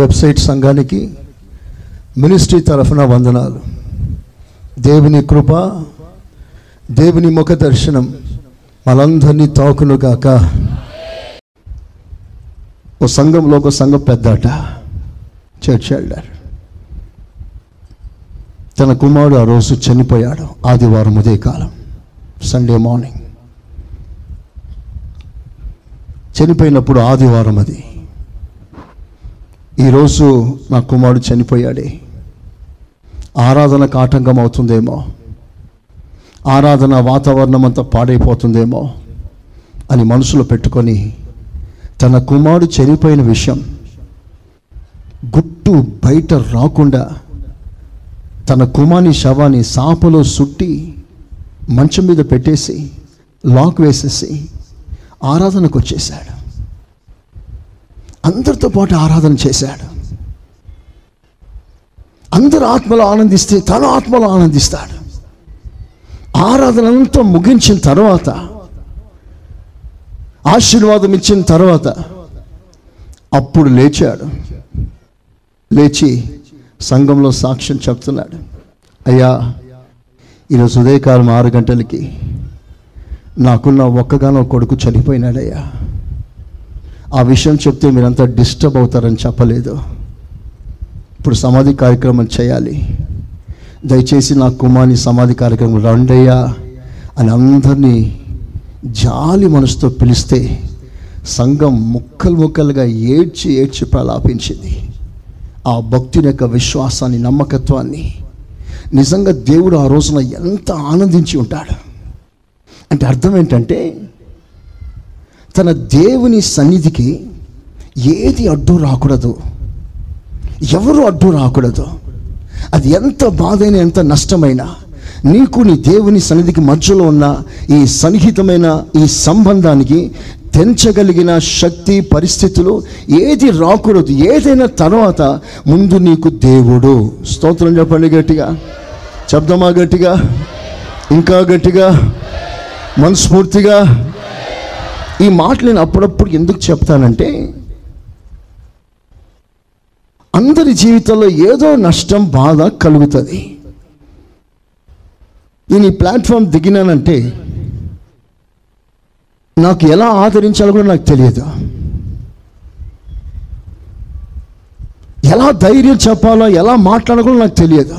Website సంఘానికి ministry తరఫున వందనాలు. దేవుని కృప, దేవుని ముఖ దర్శనం మనందరినీ తాకునుగాక. ఓ సంఘంలో ఒక సంఘం పెద్దట చర్చ్ ఎల్డర్ తన కుమారుడు ఆ రోజు చనిపోయాడు. ఆదివారం ఉదయకాలం, సండే మార్నింగ్ చనిపోయినప్పుడు, ఆదివారం అది, ఈరోజు నా కుమారుడు చనిపోయాడే, ఆరాధనకు ఆటంకం అవుతుందేమో, ఆరాధన వాతావరణం అంతా పాడైపోతుందేమో అని మనసులో పెట్టుకొని తన కుమారుడు చనిపోయిన విషయం గుట్టు బయట రాకుండా తన కుమారుని శవాన్ని సాపలో సుట్టి మంచం మీద పెట్టేసి లాక్ వేసేసి ఆరాధనకు వచ్చేసాడు. అందరితో పాటు ఆరాధన చేశాడు. అందరు ఆత్మలో ఆనందిస్తే తను ఆత్మలో ఆనందిస్తాడు. ఆరాధన అంతా ముగించిన తర్వాత, ఆశీర్వాదం ఇచ్చిన తర్వాత అప్పుడు లేచాడు. లేచి సంఘంలో సాక్ష్యం చెప్తున్నాడు. అయ్యా, ఈరోజు ఉదయకాలం 6 గంటలకి నాకున్న ఒక్కగానో కొడుకు చనిపోయినాడయ్యా. ఆ విషయం చెప్తే మీరంతా డిస్టర్బ్ అవుతారని చెప్పలేదు. ఇప్పుడు సమాధి కార్యక్రమం చేయాలి, దయచేసి నా కుమారుని సమాధి కార్యక్రమం రండయ్యా అని అందరినీ జాలి మనసుతో పిలిస్తే సంఘం ముక్కలు ముక్కలుగా ఏడ్చి ప్రలాపించింది. ఆ భక్తుని యొక్క విశ్వాసాన్ని, నమ్మకత్వాన్ని నిజంగా దేవుడు ఆ రోజున ఎంత ఆనందించి ఉంటాడు అంటే అర్థం ఏంటంటే, తన దేవుని సన్నిధికి ఏది అడ్డు రాకూడదు, ఎవరు అడ్డు రాకూడదు. అది ఎంత బాధైనా, ఎంత నష్టమైనా, నీకు నీ దేవుని సన్నిధికి మధ్యలో ఉన్న ఈ సన్నిహితమైన ఈ సంబంధానికి తెంచగలిగిన శక్తి, పరిస్థితులు ఏది రాకూడదు. ఏదైనా తర్వాత ముందు నీకు దేవుడు. స్తోత్రం చెప్పండి గట్టిగా, చెప్దామా గట్టిగా, ఇంకా గట్టిగా, మనస్ఫూర్తిగా. ఈ మాటలు నేను అప్పుడప్పుడు ఎందుకు చెప్తానంటే, అందరి జీవితంలో ఏదో నష్టం, బాధ కలుగుతుంది. నేను ఈ ప్లాట్ఫామ్ దిగినానంటే నాకు ఎలా ఆదరించాలో కూడా నాకు తెలియదు, ఎలా ధైర్యం చెప్పాలో, ఎలా మాట్లాడాలో కూడా నాకు తెలియదు.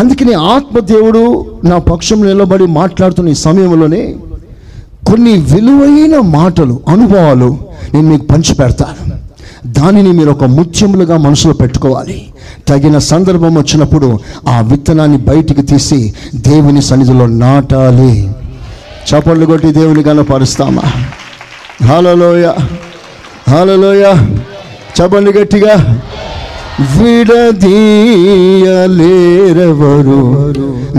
అందుకని ఆత్మదేవుడు నా పక్షంలో నిలబడి మాట్లాడుతున్న ఈ సమయంలోనే కొన్ని విలువైన మాటలు, అనుభవాలు నేను మీకు పంచిపెడతాను. దానిని మీరు ఒక ముత్యములుగా మనసులో పెట్టుకోవాలి. తగిన సందర్భం వచ్చినప్పుడు ఆ విత్తనాన్ని బయటికి తీసి దేవుని సన్నిధిలో నాటాలి. చప్పట్లు కొట్టి దేవుని కనపరుస్తామా? హల్లెలూయా, హల్లెలూయా. చప్పట్లు గట్టిగా. విడదీయలేరవరు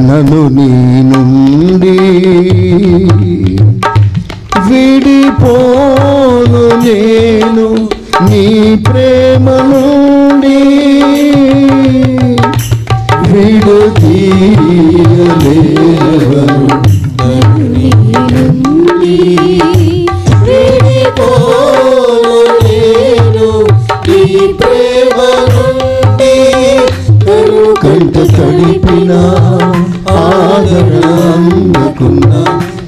నన్ను నీ నుండి, విడిపోను నేను నీ ప్రేమ నుండి, విడదీయలేరవరు నన్ను నీ నుండి, విడిపోను నేను నీ ప్రేమ నుండి. కను కంట తడిపిన ఆదరణకున్నా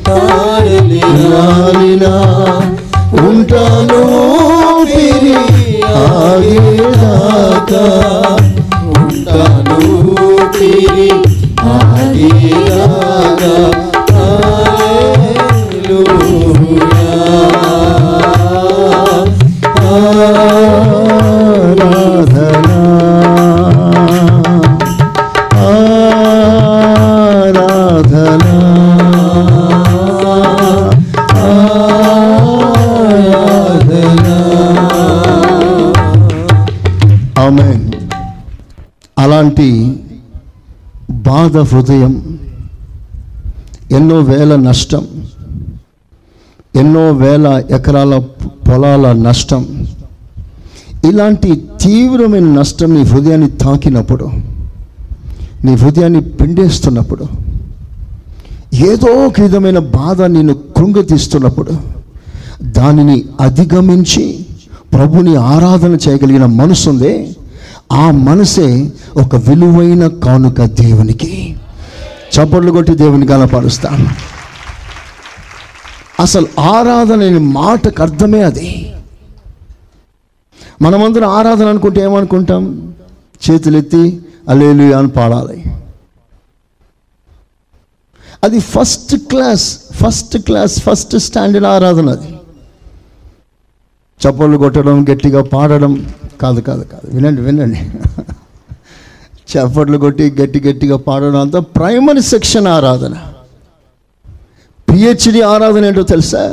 తాడలినా ఉంటాను తిరిగి ఆగేదాకా, ఉంటాను తిరిగి ఆగేదాకా. అలాంటి బాధ హృదయం, ఎన్నో వేల నష్టం, ఎన్నో వేల ఎకరాల పొలాల నష్టం, ఇలాంటి తీవ్రమైన నష్టం నీ హృదయాన్ని తాకినప్పుడు, నీ హృదయాన్ని పిండేస్తున్నప్పుడు, ఏదో ఒక విధమైన బాధ నిన్ను కృంగతీస్తున్నప్పుడు దానిని అధిగమించి ప్రభుని ఆరాధన చేయగలిగిన మనసు ఉందే, ఆ మనసే ఒక విలువైన కానుక దేవునికి. చప్పట్లు కొట్టి దేవునికి గలపరుస్తాను. అసలు ఆరాధన అనే మాటకు అర్థమే అది. మనమందరం ఆరాధన అనుకుంటే ఏమనుకుంటాం? చేతులెత్తి హల్లెలూయా అని పాడాలి. అది ఫస్ట్ స్టాండర్డ్ ఆరాధన. అది చప్పట్లు కొట్టడం, గట్టిగా పాడడం కాదు. వినండి, చప్పట్లు కొట్టి గట్టిగా పాడడం అంతా ప్రైమరీ సెక్షన్ ఆరాధన. పిహెచ్డి ఆరాధన ఏంటో తెలుసా?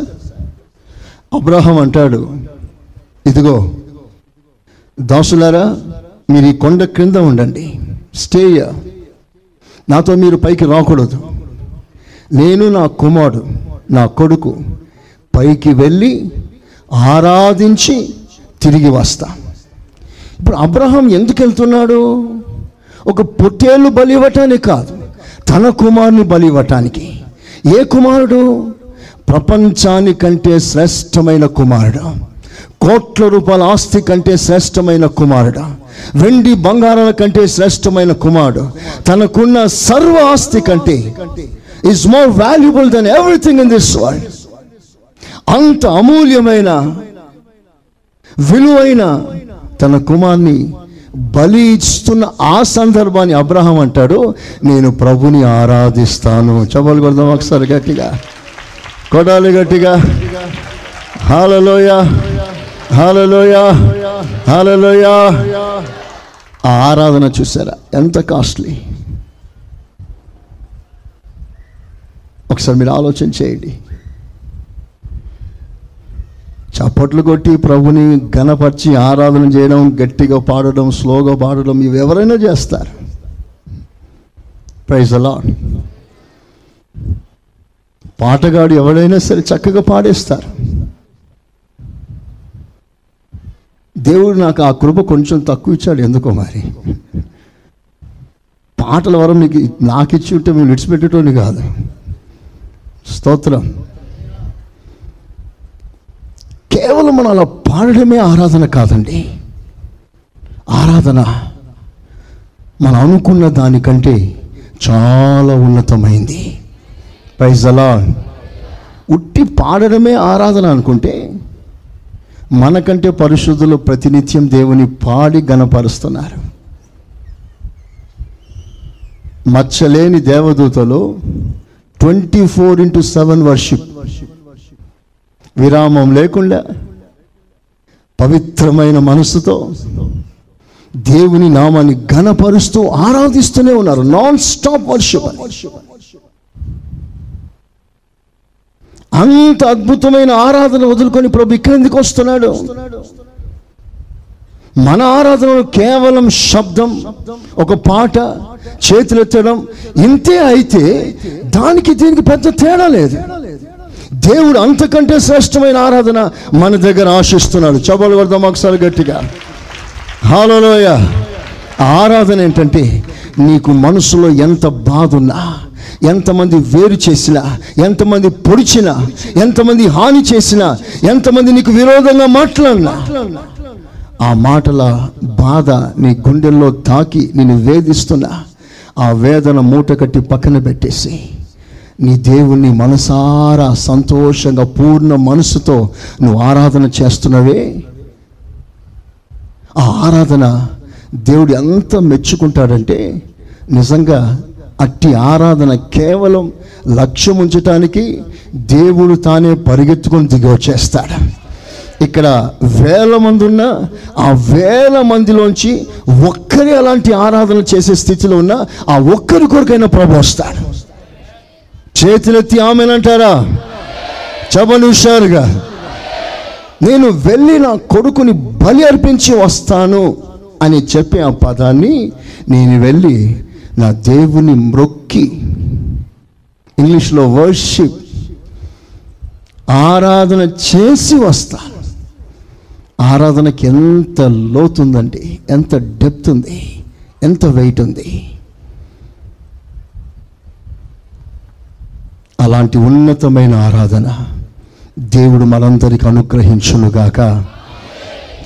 అబ్రహాం అంటాడు, ఇదిగో దాసులారా, మీరు ఈ కొండ క్రింద ఉండండి, స్టేయ, నాతో మీరు పైకి రాకూడదు, నేను నా కుమారుడు నా కొడుకు పైకి వెళ్ళి ఆరాధించి తిరిగి వస్తా. ఇప్పుడు అబ్రహాం ఎందుకు వెళ్తున్నాడు? ఒక పొట్టేలు బలి ఇవ్వటానికి కాదు, తన కుమారుని బలి ఇవ్వటానికి. ఏ కుమారుడు? ప్రపంచానికంటే శ్రేష్టమైన కుమారుడు, కోట్ల రూపాయల ఆస్తి కంటే శ్రేష్టమైన కుమారుడు, వెండి బంగారాల కంటే శ్రేష్టమైన కుమారుడు, తనకున్న సర్వ ఆస్తి కంటే is more valuable than everything in this world. అంత అమూల్యమైన విలువైన తన కుమారుని బలి ఇస్తున్న ఆ సందర్భాన్ని అబ్రహాం అంటాడు, నేను ప్రభుని ఆరాధిస్తాను. చప్పట్లు కొడదాం ఒకసారి గట్టిగా, కొడాలి గట్టిగా. హల్లెలూయా, హల్లెలూయా, హల్లెలూయా. ఆ ఆరాధన చూసారా ఎంత కాస్ట్లీ? ఒకసారి మీరు ఆలోచన చేయండి. చప్పట్లు కొట్టి ప్రభుని ఘనపరిచి ఆరాధన చేయడం, గట్టిగా పాడడం, స్లోగా పాడడం, ఇవి ఎవరైనా చేస్తారు. Praise the lord. పాటగాడు ఎవరైనా సరే చక్కగా పాడేస్తారు. దేవుడు నాకు ఆ కృప కొంచెం తక్కువ ఇచ్చాడు, ఎందుకో మరి. పాటల వరం మీకు నాకు ఇచ్చి ఉంటే మేము విడిచిపెట్టేటోని కాదు. స్తోత్రం. కేవలం మనం అలా పాడడమే ఆరాధన కాదండి. ఆరాధన మనం అనుకున్న దానికంటే చాలా ఉన్నతమైంది. Praise the Lord. ఉట్టి పాడడమే ఆరాధన అనుకుంటే మనకంటే పరిశుద్ధులు ప్రతినిత్యం దేవుని పాడి ఘనపరుస్తున్నారు. మచ్చలేని దేవదూతలు 24/7 వర్షిప్, విరామం లేకుండా పవిత్రమైన మనసుతో దేవుని నామాన్ని ఘనపరుస్తూ ఆరాధిస్తూనే ఉన్నారు. నాన్ స్టాప్ వర్షిప్, అంత అద్భుతమైన ఆరాధన వదులుకొని ప్రభు ఇక్కడ ఎందుకు వస్తున్నాడు? మన ఆరాధనలో కేవలం శబ్దం, ఒక పాట, చేతులెత్తడం ఇంతే అయితే దానికి దీనికి పెద్ద తేడా లేదు. దేవుడు అంతకంటే శ్రేష్టమైన ఆరాధన మన దగ్గర ఆశిస్తున్నాడు. చప్పట్లు కొడదాం ఒకసారి గట్టిగా. హల్లెలూయా. ఆరాధన ఏంటంటే నీకు మనసులో ఎంత బాధ ఉన్నా, ఎంతమంది వేరు చేసినా, ఎంతమంది పొడిచినా, ఎంతమంది హాని చేసినా, ఎంతమంది నీకు విరోధంగా మాట్లాడినా, ఆ మాటల బాధ నీ గుండెల్లో తాకి నిన్ను వేధిస్తున్నా, ఆ వేదన మూట కట్టి పక్కన పెట్టేసి నీ దేవుణ్ణి మనసారా సంతోషంగా పూర్ణ మనసుతో నువ్వు ఆరాధన చేస్తున్నవే, ఆ ఆరాధన దేవుడు ఎంత మెచ్చుకుంటాడంటే, నిజంగా అట్టి ఆరాధన కేవలం లక్ష్యం ఉంచటానికి దేవుడు తానే పరిగెత్తుకొని దిగి వచ్చేస్తాడు. ఇక్కడ 1000 మంది ఉన్నా, ఆ 1000 మందిలోంచి ఒక్కరే అలాంటి ఆరాధన చేసే స్థితిలో ఉన్నా, ఆ ఒక్కరి కొరకైనా ప్రభు వస్తాడు. చేతులెత్తి ఆమెనంటారా? చబలు హుషారుగా, నేను వెళ్ళి నా కొడుకుని బలి అర్పించి వస్తాను అని చెప్పే ఆ పదాన్ని నేను వెళ్ళి నా దేవుని మ్రొక్కి, ఇంగ్లీష్లో వర్షిప్, ఆరాధన చేసి వస్తా. ఆరాధనకి ఎంత లోతుందండి, ఎంత డెప్త్ ఉంది, ఎంత వెయిట్ ఉంది. అలాంటి ఉన్నతమైన ఆరాధన దేవుడు మనందరికీ అనుగ్రహించునుగాక.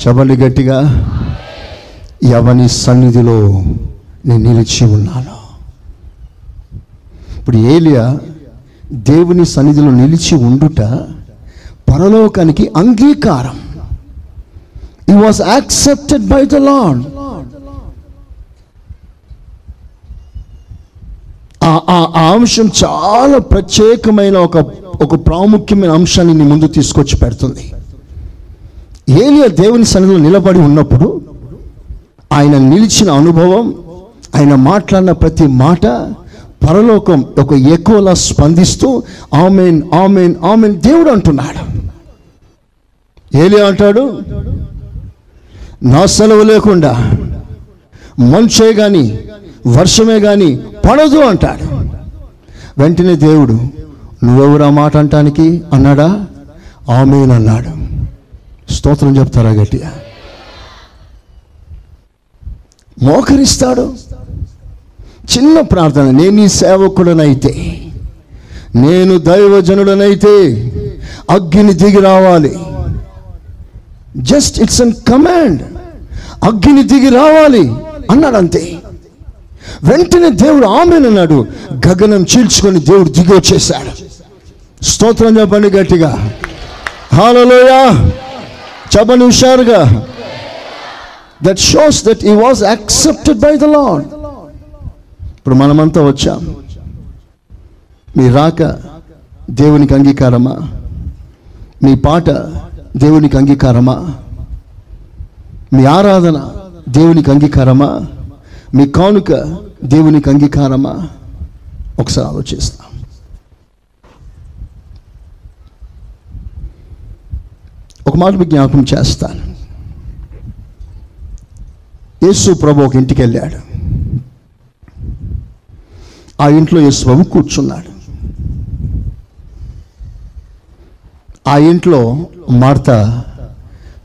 చబలి గట్టిగా, ఎవని సన్నిధిలో నేను నిలిచి ఉన్నాను. ఇప్పుడు ఏలియా దేవుని సన్నిధిలో నిలిచి ఉండుట పరలోకానికి అంగీకారం. He was accepted by the Lord. ఆ అంశం చాలా ప్రత్యేకమైన ఒక ప్రాముఖ్యమైన అంశాన్ని నీ ముందు తీసుకొచ్చి పెడుతుంది. ఏలియా దేవుని సన్నిధిలో నిలబడి ఉన్నప్పుడు ఆయన నిలిచిన అనుభవం, ఆయన మాట్లాడిన ప్రతి మాట పరలోకం ఒక ఎకోలా స్పందిస్తూ ఆమెన్ ఆమెన్ ఆమెన్ దేవుడు అంటున్నాడు. ఏలియా అంటాడు, నా సెలవు లేకుండా మంచే కానీ వర్షమే కానీ పడదు అంటాడు. వెంటనే దేవుడు, నువ్వెవరా మాట అంటానికి అన్నాడా? ఆమేన్ అన్నాడు. స్తోత్రం చెప్తారా గట్టిగా? మోకరిస్తాడు. చిన్న ప్రార్థన, నేను ఈ సేవకుడనైతే, నేను దైవజనుడనైతే అగ్గిని దిగి రావాలి. జస్ట్ ఇట్స్ అన్ కమాండ్, అగ్గిని దిగి రావాలి అన్నాడు అంతే. వెంటనే దేవుడు ఆమేన్ అన్నాడు. గగనం చీల్చుకొని దేవుడు దిగి వచ్చేసాడు. స్తోత్రం చెప్పండి గట్టిగా, హల్లెలూయా. చెప్పండి హుషారుగా. That shows that he was accepted by the Lord. ఇప్పుడు మనమంతా వచ్చాం. మీ రాక దేవునికి అంగీకారమా? మీ పాట దేవునికి అంగీకారమా? మీ ఆరాధన దేవునికి అంగీకారమా? మీ కానుక దేవునికి అంగీకారమా? ఒకసారి ఆలోచిస్తాం. ఒక మాట జ్ఞాపకం చేస్తాను. యేసు ప్రభు ఒక ఇంటికి వెళ్ళాడు. ఆ ఇంట్లో యేసు ప్రభు కూర్చున్నాడు. ఆ ఇంట్లో మార్త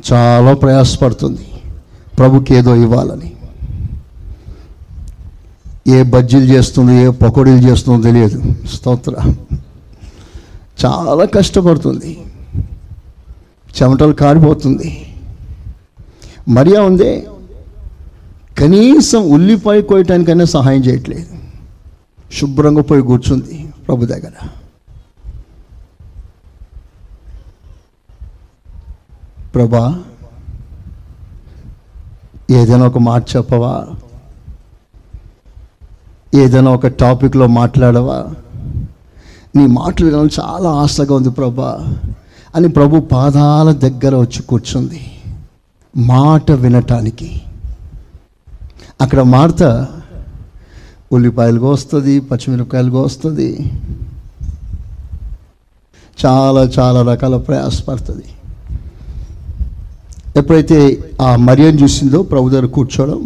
చాలా ప్రయాసపడుతుంది ప్రభుకి ఏదో ఇవ్వాలని. ఏ బజ్జీలు చేస్తుందో, ఏ పకోడీలు చేస్తుందో తెలియదు. స్తోత్ర, చాలా కష్టపడుతుంది. చెమటలు కారిపోతుంది. మరియా ఉంది, కనీసం ఉల్లిపాయ కోయటానికైనా సహాయం చేయట్లేదు. శుభ్రంగా పోయి కూర్చుంది ప్రభు దగ్గర. ప్రభా, ఏదైనా ఒక మాట చెప్పవా? ఏదైనా ఒక టాపిక్లో మాట్లాడవా? నీ మాటలు వినడం చాలా ఆశగా ఉంది ప్రభా అని ప్రభు పాదాల దగ్గర వచ్చి కూర్చుంది మాట వినటానికి. అక్కడ మార్త ఉల్లిపాయలు కోస్తుంది, పచ్చిమిరపకాయలు కోస్తుంది, చాలా చాలా రకాల ప్రయాసపడుతుంది. ఎప్పుడైతే ఆ మరియను చూసిందో ప్రభు దగ్గర కూర్చోవడం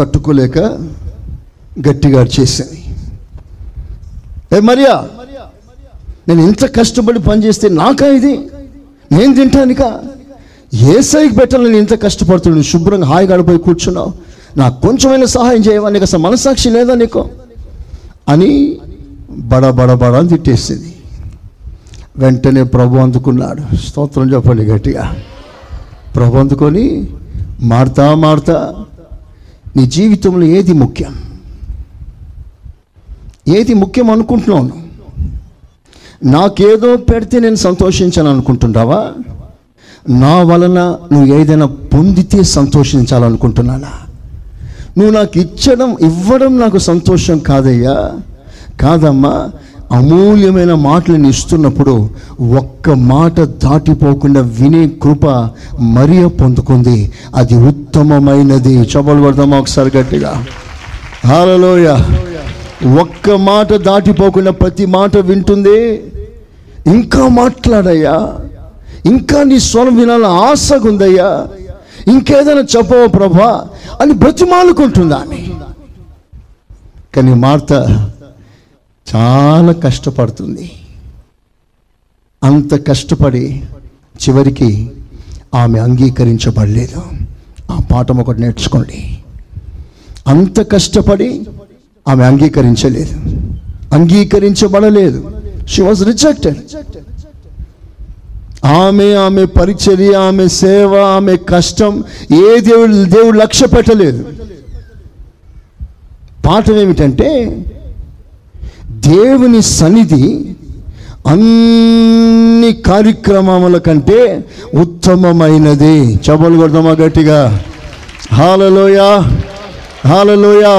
తట్టుకోలేక గట్టిగా చేసింది, ఏ మరియా, నేను ఇంత కష్టపడి పనిచేస్తే నాకా ఇది? నేను తింటానిక? ఏసైకి పెట్టాలి? నేను ఇంత కష్టపడుతున్నాను, శుభ్రంగా హాయిగా ఆడిపోయి కూర్చున్నావు, నాకు కొంచెమైనా సహాయం చేయవా? నీకు అసలు మనస్సాక్షి లేదా నీకు అని బడబడబడ అని తిట్టేసింది. వెంటనే ప్రభు అందుకున్నాడు. స్తోత్రం చెప్పండి గట్టిగా. ప్రభు అందుకొని, మార్తా మార్తా, నీ జీవితంలో ఏది ముఖ్యం? ఏది ముఖ్యం అనుకుంటున్నాను? నాకేదో పెడితే నేను సంతోషించాను అనుకుంటున్నావా? నా వలన నువ్వు ఏదైనా పొందితే సంతోషించాలనుకుంటున్నానా? నువ్వు నాకు ఇవ్వడం నాకు సంతోషం కాదయ్యా, కాదమ్మా. అమూల్యమైన మాటలను ఇస్తున్నప్పుడు ఒక్క మాట దాటిపోకుండా వినే కృప మరియ పొందుకుంది. అది ఉత్తమమైనది. చపలు కొడతామా ఒకసారి గట్టిగా? హల్లెలూయా. ఒక్క మాట దాటిపోకుండా ప్రతి మాట వింటుంది. ఇంకా మాట్లాడయ్యా, ఇంకా నీ స్వరం వినాలని ఆశగా ఉందయ్యా, ఇంకేదైనా చెప్పవా ప్రభా అని బ్రతిమాలుకుంటుంది ఆమె. కానీ మార్త చాలా కష్టపడుతుంది. అంత కష్టపడి చివరికి ఆమె అంగీకరించబడలేదు. ఆ పాఠం ఒకటి నేర్చుకోండి. అంత కష్టపడి ఆమె అంగీకరించబడలేదు. She was rejected. ఆమె ఆమె పరిచర్య, ఆమె సేవ, ఆమె కష్టం ఏ దేవుడు లక్ష్య పెట్టలేదు. పాఠం ఏమిటంటే దేవుని సన్నిధి అన్ని కార్యక్రమాల కంటే ఉత్తమమైనది. చపలు కొడదామా గట్టిగా? హల్లెలూయా, హల్లెలూయా.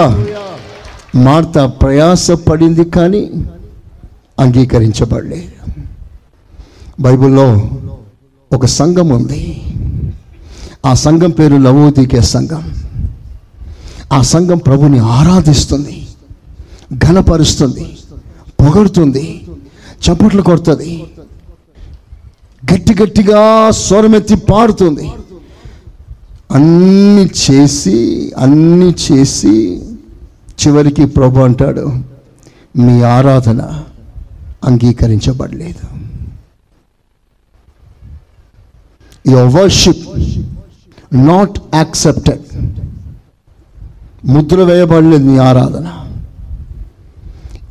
మార్త ప్రయాసపడింది కానీ అంగీకరించబడలేదు. బైబిల్లో ఒక సంఘం ఉంది, ఆ సంఘం పేరు లవోదికే సంఘం. ఆ సంఘం ప్రభుని ఆరాధిస్తుంది, ఘనపరుస్తుంది, పొగడుతుంది, చప్పట్లు కొడుతుంది, గట్టి గట్టిగా స్వరమెత్తి పాడుతుంది. అన్నీ చేసి చివరికి ప్రభు అంటాడు, మీ ఆరాధన అంగీకరించబడలేదు. Your worship not accepted. Mudra వేయబడలేదు నీ ఆరాధన.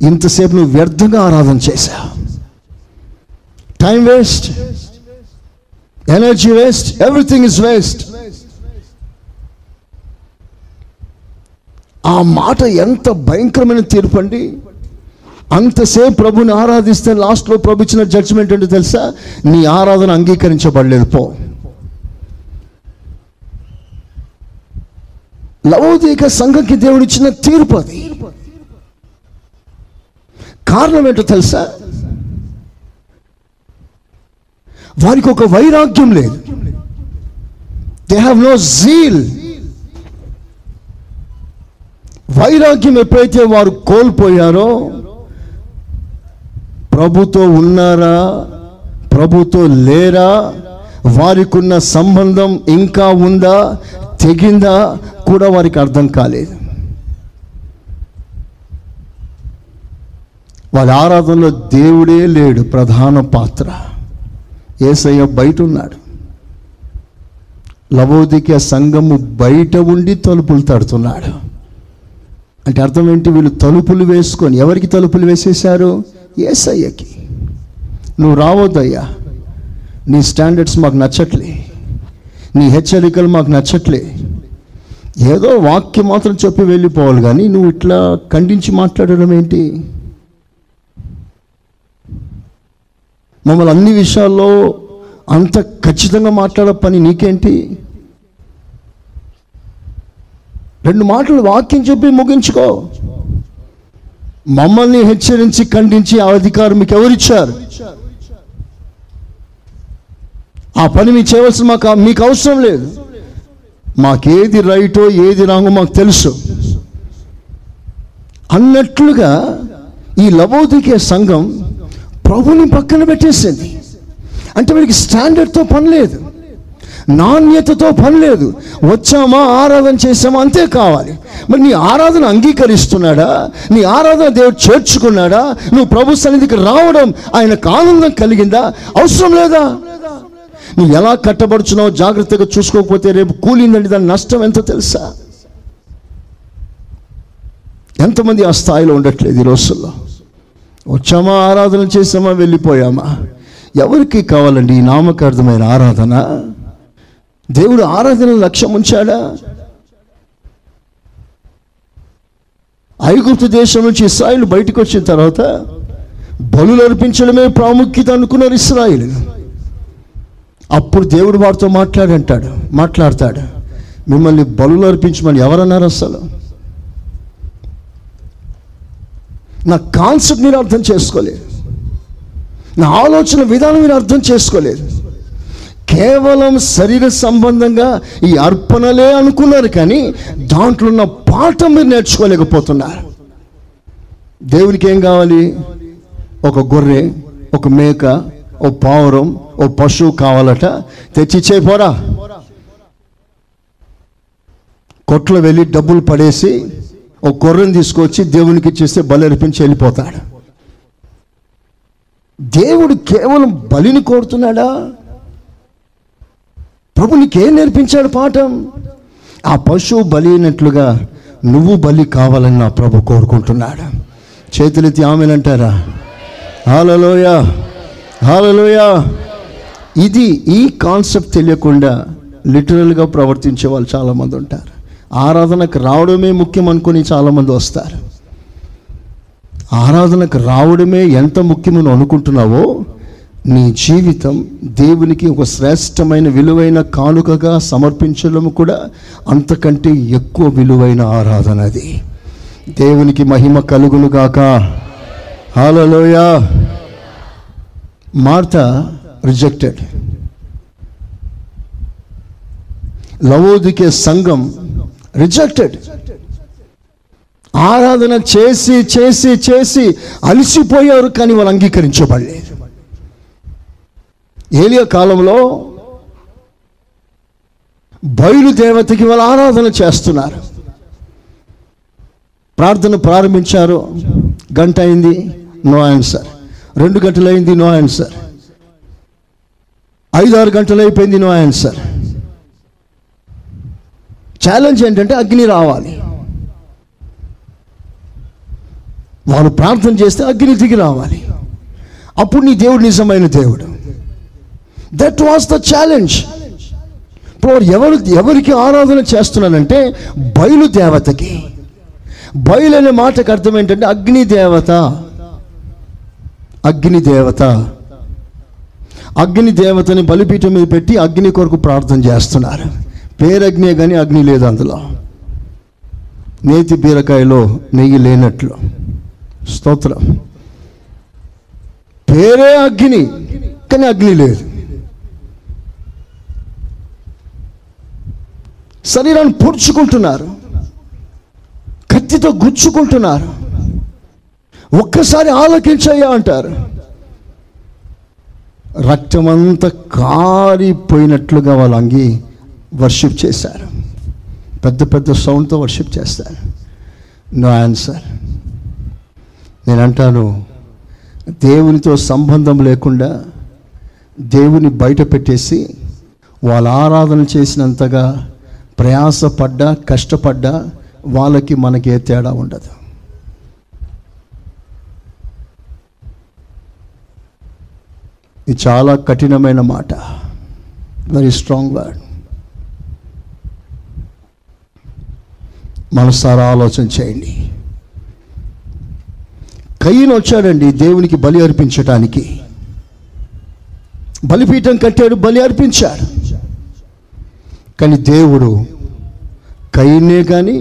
ఇంతసేపు నువ్వు వ్యర్థంగా ఆరాధన చేశావు. Time waste, energy waste, everything is waste. ఆ మాట ఎంత భయంకరమైన తీర్పు అండి. అంతసేపు ప్రభుని ఆరాధిస్తే లాస్ట్లో ప్రభు ఇచ్చిన జడ్జ్మెంట్ అంటే తెలుసా, నీ ఆరాధన అంగీకరించబడలేదు, పో. లవోదిక సంఘంకి దేవుడు ఇచ్చిన తీర్పు అది. కారణం ఏంటో తెలుసా, వారికి ఒక వైరాగ్యం లేదు. They have no zeal. వైరాగ్యం ఎప్పుడైతే వారు కోల్పోయారో, ప్రభుతో ఉన్నారా ప్రభుతో లేరా, వారికున్న సంబంధం ఇంకా ఉందా తెగిందా కూడా వారికి అర్థం కాలేదు. వాళ్ళ ఆరాధనలో దేవుడే లేడు ప్రధాన పాత్ర, యేసయ్య బయట ఉన్నాడు. లవోదికే సంఘము బయట ఉండి తలుపులు తడుతున్నాడు. అంటే అర్థం ఏంటి, వీళ్ళు తలుపులు వేసుకొని ఎవరికి తలుపులు వేసేశారు, యేసయ్యకి. నువ్వు రావద్దయ్యా, నీ స్టాండర్డ్స్ మాకు నచ్చట్లే, నీ హెచ్చరికలు మాకు నచ్చట్లే. ఏదో వాక్యం మాత్రం చెప్పి వెళ్ళిపోవాలి, కానీ నువ్వు ఇట్లా ఖండించి మాట్లాడడం ఏంటి, మమ్మల్ని అన్ని విషయాల్లో అంత ఖచ్చితంగా మాట్లాడే పని నీకేంటి. రెండు మాటలు వాక్యం చెప్పి ముగించుకో. మమ్మల్ని హెచ్చరించి ఖండించి ఆ అధికారం మీకు ఎవరిచ్చారు? ఆ పని మీకు చేయవలసిన మీకు అవసరం లేదు. మాకేది రైటో ఏది రాంగో మాకు తెలుసు అన్నట్లుగా ఈ లవోదికే సంఘం ప్రభుని పక్కన పెట్టేసింది. అంటే వీడికి స్టాండర్డ్తో పని లేదు, నాణ్యతతో పని లేదు. వచ్చామా ఆరాధన చేసామా అంతే కావాలి. మరి నీ ఆరాధన అంగీకరిస్తున్నాడా, నీ ఆరాధన దేవుడు చేర్చుకున్నాడా, నువ్వు ప్రభు సన్నిధికి రావడం ఆయనకు ఆనందం కలిగిందా, అవసరం లేదా? నువ్వు ఎలా కట్టబడుచున్నావు జాగ్రత్తగా చూసుకోకపోతే రేపు కూలిందండి, దాని నష్టం ఎంతో తెలుసా. ఎంతమంది ఆ స్థాయిలో ఉండట్లేదు ఈ రోజుల్లో. వచ్చామా ఆరాధన చేసామా వెళ్ళిపోయామా. ఎవరికి కావాలండి ఈ నామకార్థమైన ఆరాధన? దేవుడు ఆరాధన లక్ష్యం ఉంచాడా? ఐగుప్తు దేశం నుంచి ఇస్రాయేల్ బయటకు వచ్చిన తర్వాత బలులు అర్పించడమే ప్రాముఖ్యత అనుకున్నారు ఇస్రాయేల్. అప్పుడు దేవుడు వారితో మాట్లాడతాడు, మిమ్మల్ని బలులు అర్పించమని ఎవరన్నారు? అసలు నా కాన్సెప్ట్ మీరు అర్థం చేసుకోలేదు, నా ఆలోచన విధానం మీరు అర్థం చేసుకోలేదు. కేవలం శరీర సంబంధంగా ఈ అర్పణలే అనుకున్నారు, కానీ దాంట్లో ఉన్న పాఠం మీరు నేర్చుకోలేకపోతున్నారు. దేవునికి ఏం కావాలి? ఒక గొర్రె, ఒక మేక, ఓ పావురం, ఓ పశువు కావాలట. తెచ్చిచ్చే పోరా, కొట్లో వెళ్ళి డబ్బులు పడేసి ఓ గొర్రెని తీసుకొచ్చి దేవునికి ఇచ్చేస్తే బలి అర్పించి వెళ్ళిపోతాడు. దేవుడు కేవలం బలిని కోరుతున్నాడా? ప్రభు నీకేం నేర్పించాడు పాఠం? ఆ పశువు బలి అయినట్లుగా నువ్వు బలి కావాలని నా ప్రభు కోరుకుంటున్నాడు. చేతులెత్తి ఆమెనంటారా? హల్లెలూయా, హల్లెలూయా. ఇది ఈ కాన్సెప్ట్ తెలియకుండా లిటరల్గా ప్రవర్తించే వాళ్ళు చాలామంది ఉంటారు. ఆరాధనకు రావడమే ముఖ్యం అనుకుని చాలామంది వస్తారు. ఆరాధనకు రావడమే ఎంత ముఖ్యమని అనుకుంటున్నావో నీ జీవితం దేవునికి ఒక శ్రేష్టమైన విలువైన కానుకగా సమర్పించడం కూడా అంతకంటే ఎక్కువ విలువైన ఆరాధన. అది దేవునికి మహిమ కలుగును గాక. హల్లెలూయ. Martha rejected. లవోదికే సంఘం రిజెక్టెడ్. ఆరాధన చేసి చేసి చేసి అలసిపోయారు, కానీ వాళ్ళు అంగీకరించబడలేదు. ఏలియా కాలంలో బయలుదేవతకి వాళ్ళు ఆరాధన చేస్తున్నారు. ప్రార్థన ప్రారంభించారు. గంట అయింది, నో ఆన్సర్. 2 గంటలు అయింది, నో ఆన్సర్. 5-6 గంటలు అయిపోయింది, నో ఆన్సర్. ఛాలెంజ్ ఏంటంటే అగ్ని రావాలి. వాళ్ళు ప్రార్థన చేస్తే అగ్ని దిగి రావాలి. అప్పుడు నీ దేవుడు నిజమైన దేవుడు. That was the challenge. ఇప్పుడు ఎవరికి ఆరాధన చేస్తున్నానంటే బయలుదేవతకి. బయలు అనే మాటకు అర్థం ఏంటంటే అగ్నిదేవత. అగ్నిదేవత, అగ్నిదేవతని బలిపీఠం మీద పెట్టి అగ్ని కొరకు ప్రార్థన చేస్తున్నారు. పేరగ్నే కానీ అగ్ని లేదు అందులో. నేతి బీరకాయలో నెయ్యి లేనట్లు. స్తోత్రం. పేరే అగ్ని కానీ అగ్ని లేదు. శరీరాన్ని పొడుచుకుంటున్నారు, కత్తితో గుచ్చుకుంటున్నారు. ఒక్కసారి ఆలకించయ్యా అంటారు. రక్తమంతా కారిపోయినట్లుగా వాళ్ళు అంగి వర్షిప్ చేశారు. పెద్ద పెద్ద సౌండ్తో వర్షిప్ చేస్తారు. No answer. నేనంటాను, దేవునితో సంబంధం లేకుండా దేవుని బయట పెట్టేసి వాళ్ళ ఆరాధన చేసినంతగా ప్రయాసపడ్డా కష్టపడ్డా వాళ్ళకి మనకి ఏ తేడా ఉండదు. ఇది చాలా కఠినమైన మాట. Very strong word. మనసారా ఆలోచన చేయండి. కయ్యను వచ్చాడండి దేవునికి బలి అర్పించటానికి. బలిపీఠం కట్టాడు, బలి అర్పించాడు. కానీ దేవుడు కయ్యనే కానీ,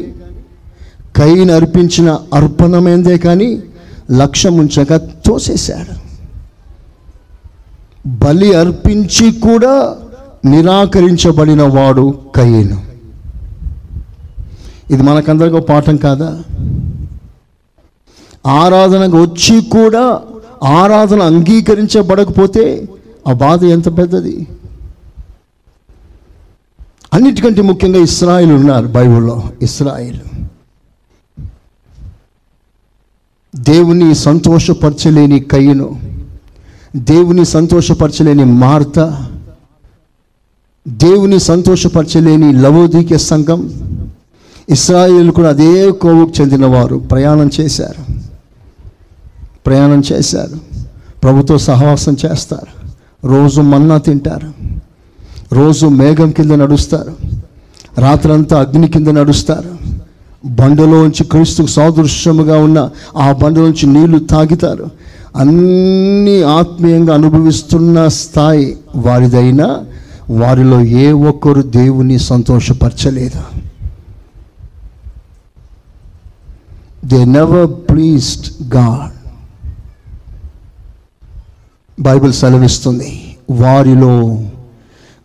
కయ్యను అర్పించిన అర్పణమైందే కానీ లక్ష్యం ఉంచక తోసేశాడు. బలి అర్పించి కూడా నిరాకరించబడిన వాడు కయ్యను. ఇది మనకందరికీ పాఠం కాదా? ఆరాధనకు వచ్చి కూడా ఆరాధన అంగీకరించబడకపోతే ఆ బాధ ఎంత పెద్దది. అన్నిటికంటే ముఖ్యంగా ఇశ్రాయేలు ఉన్నారు బైబిల్లో. ఇశ్రాయేలు దేవుని సంతోషపరచలేని కయ్యను, దేవుని సంతోషపరచలేని మార్త, దేవుని సంతోషపరచలేని లవోదికే సంఘం, ఇశ్రాయేలు కూడా అదే కోవకు చెందినవారు. ప్రయాణం చేశారు. ప్రభుతో సహవాసం చేస్తారు. రోజు మన్నా తింటారు. రోజు మేఘం కింద నడుస్తారు. రాత్రంతా అగ్ని కింద నడుస్తారు. బండలోంచి క్రీస్తుకు సాదృశ్యముగా ఉన్న ఆ బండలోంచి నీళ్లు తాగుతారు. అన్నీ ఆత్మీయంగా అనుభవిస్తున్న స్థాయి వారిదైనా వారిలో ఏ ఒక్కరు దేవుని సంతోషపరచలేదు. They never pleased God. Bible సెలవిస్తుంది, వారిలో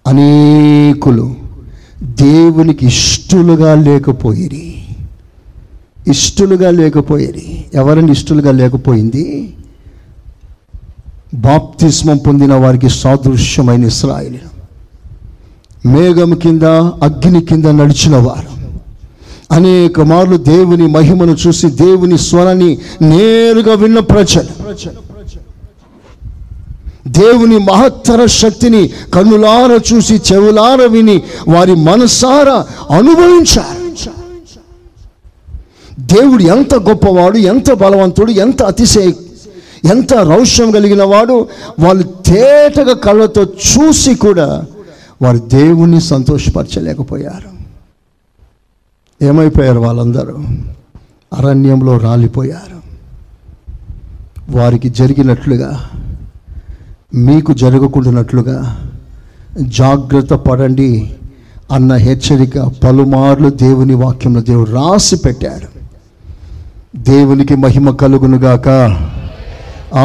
అనేకులు దేవునికి ఇష్టలుగా లేకపోయిరి. ఎవరండి ఇష్టలుగా లేకపోయింది? బాప్తిస్మం పొందిన వారికి సాదృశ్యమైన ఇశ్రాయేలు, మేఘం కింద అగ్ని కింద నడిచిన వారు, అనేక మార్లు దేవుని మహిమను చూసి దేవుని స్వరాన్ని నేరుగా విన్న ప్రజలు, దేవుని మహత్తర శక్తిని కన్నులార చూసి చెవులార విని వారి మనసారా అనుభవించారు. దేవుడు ఎంత గొప్పవాడు, ఎంత బలవంతుడు, ఎంత అతిశయ ఎంత రౌష్యం కలిగిన వాడు. వాళ్ళు తేటగా కళ్ళతో చూసి కూడా వారు దేవుణ్ణి సంతోషపరచలేకపోయారు. ఏమైపోయారు? వాళ్ళందరూ అరణ్యంలో రాలిపోయారు. వారికి జరిగినట్లుగా మీకు జరగకుండానట్లుగా జాగ్రత్త పడండి అన్న హెచ్చరిక పలుమార్లు దేవుని వాక్యంలో దేవుడు రాసి పెట్టాడు. దేవునికి మహిమ కలుగునుగాక.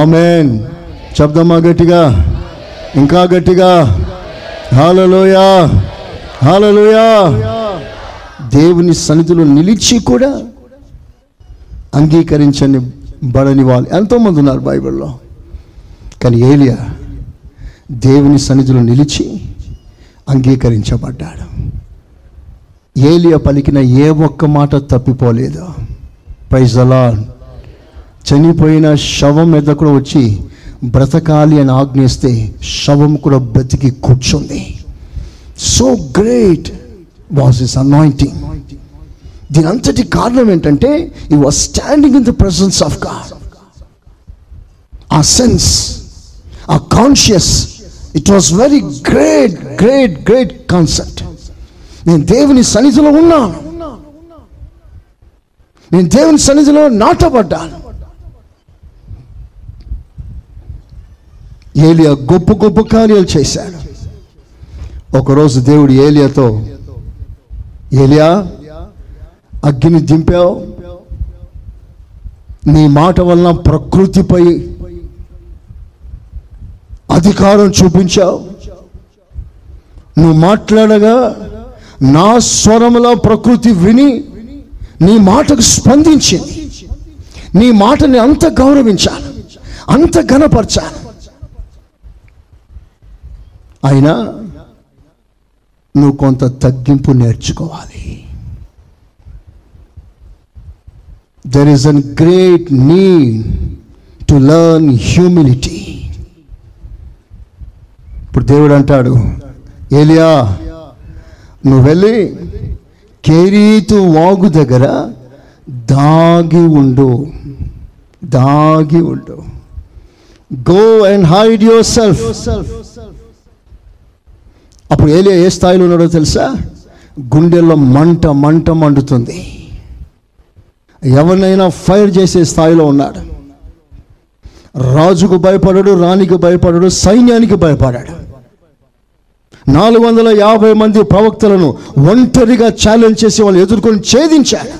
ఆమెన్. చెప్దామా గట్టిగా, ఇంకా గట్టిగా? హల్లెలూయా, హల్లెలూయా. దేవుని సన్నిధిలో నిలిచి కూడా అంగీకరించని బడని వాళ్ళు ఎంతోమంది ఉన్నారు బైబిల్లో. కానీ ఏలియా దేవుని సన్నిధిలో నిలిచి అంగీకరించబడ్డాడు. ఏలియా పలికిన ఏ ఒక్క మాట తప్పిపోలేదు. Praise the lord. చనిపోయిన శవం మీద కూడా వచ్చి బ్రతకాలి అని ఆజ్ఞిస్తే శవం కూడా బ్రతికి కూర్చుంది. So great was his anointing. దీని అంతటి కారణం ఏంటంటే he was standing in the presence of God. ఆ సెన్స్, ఆ conscious, it was very great great great concept. నేను దేవుని సన్నిధిలో ఉన్నాను, నేను దేవుని సన్నిధిలో నాటబడ్డాను. ఏలియా గొప్ప గొప్ప కార్యాలు చేశాడు. ఒకరోజు దేవుడు ఏలియాతో, ఏలియా అగ్గిని దింపావు, నీ మాట వలన ప్రకృతిపై అధికారం చూపించావు, నువ్వు మాట్లాడగా నా స్వరముల ప్రకృతి విని నీ మాటకు స్పందించింది. నీ మాటని అంత గౌరవించాను, అంత ఘనపరచాను. అయినా నువ్వు కొంత తగ్గింపు నేర్చుకోవాలి. There is a great need to learn humility. ఇప్పుడు దేవుడు అంటాడు, ఏలియా నువ్వు వెళ్ళి కేరీతు వాగు దగ్గర దాగి ఉండు, దాగి ఉండు. Go and hide yourself. అప్పుడు ఏలియా ఏ స్థాయిలో ఉన్నాడో తెలుసా? గుండెల్లో మంట మంట మండుతుంది. ఎవరినైనా ఫైర్ చేసే స్థాయిలో ఉన్నాడు. రాజుకు భయపడడు, రాణికి భయపడడు, సైన్యానికి భయపడాడు. 450 మంది ప్రవక్తలను ఒంటరిగా ఛాలెంజ్ చేసి వాళ్ళు ఎదుర్కొని ఛేదించాడు.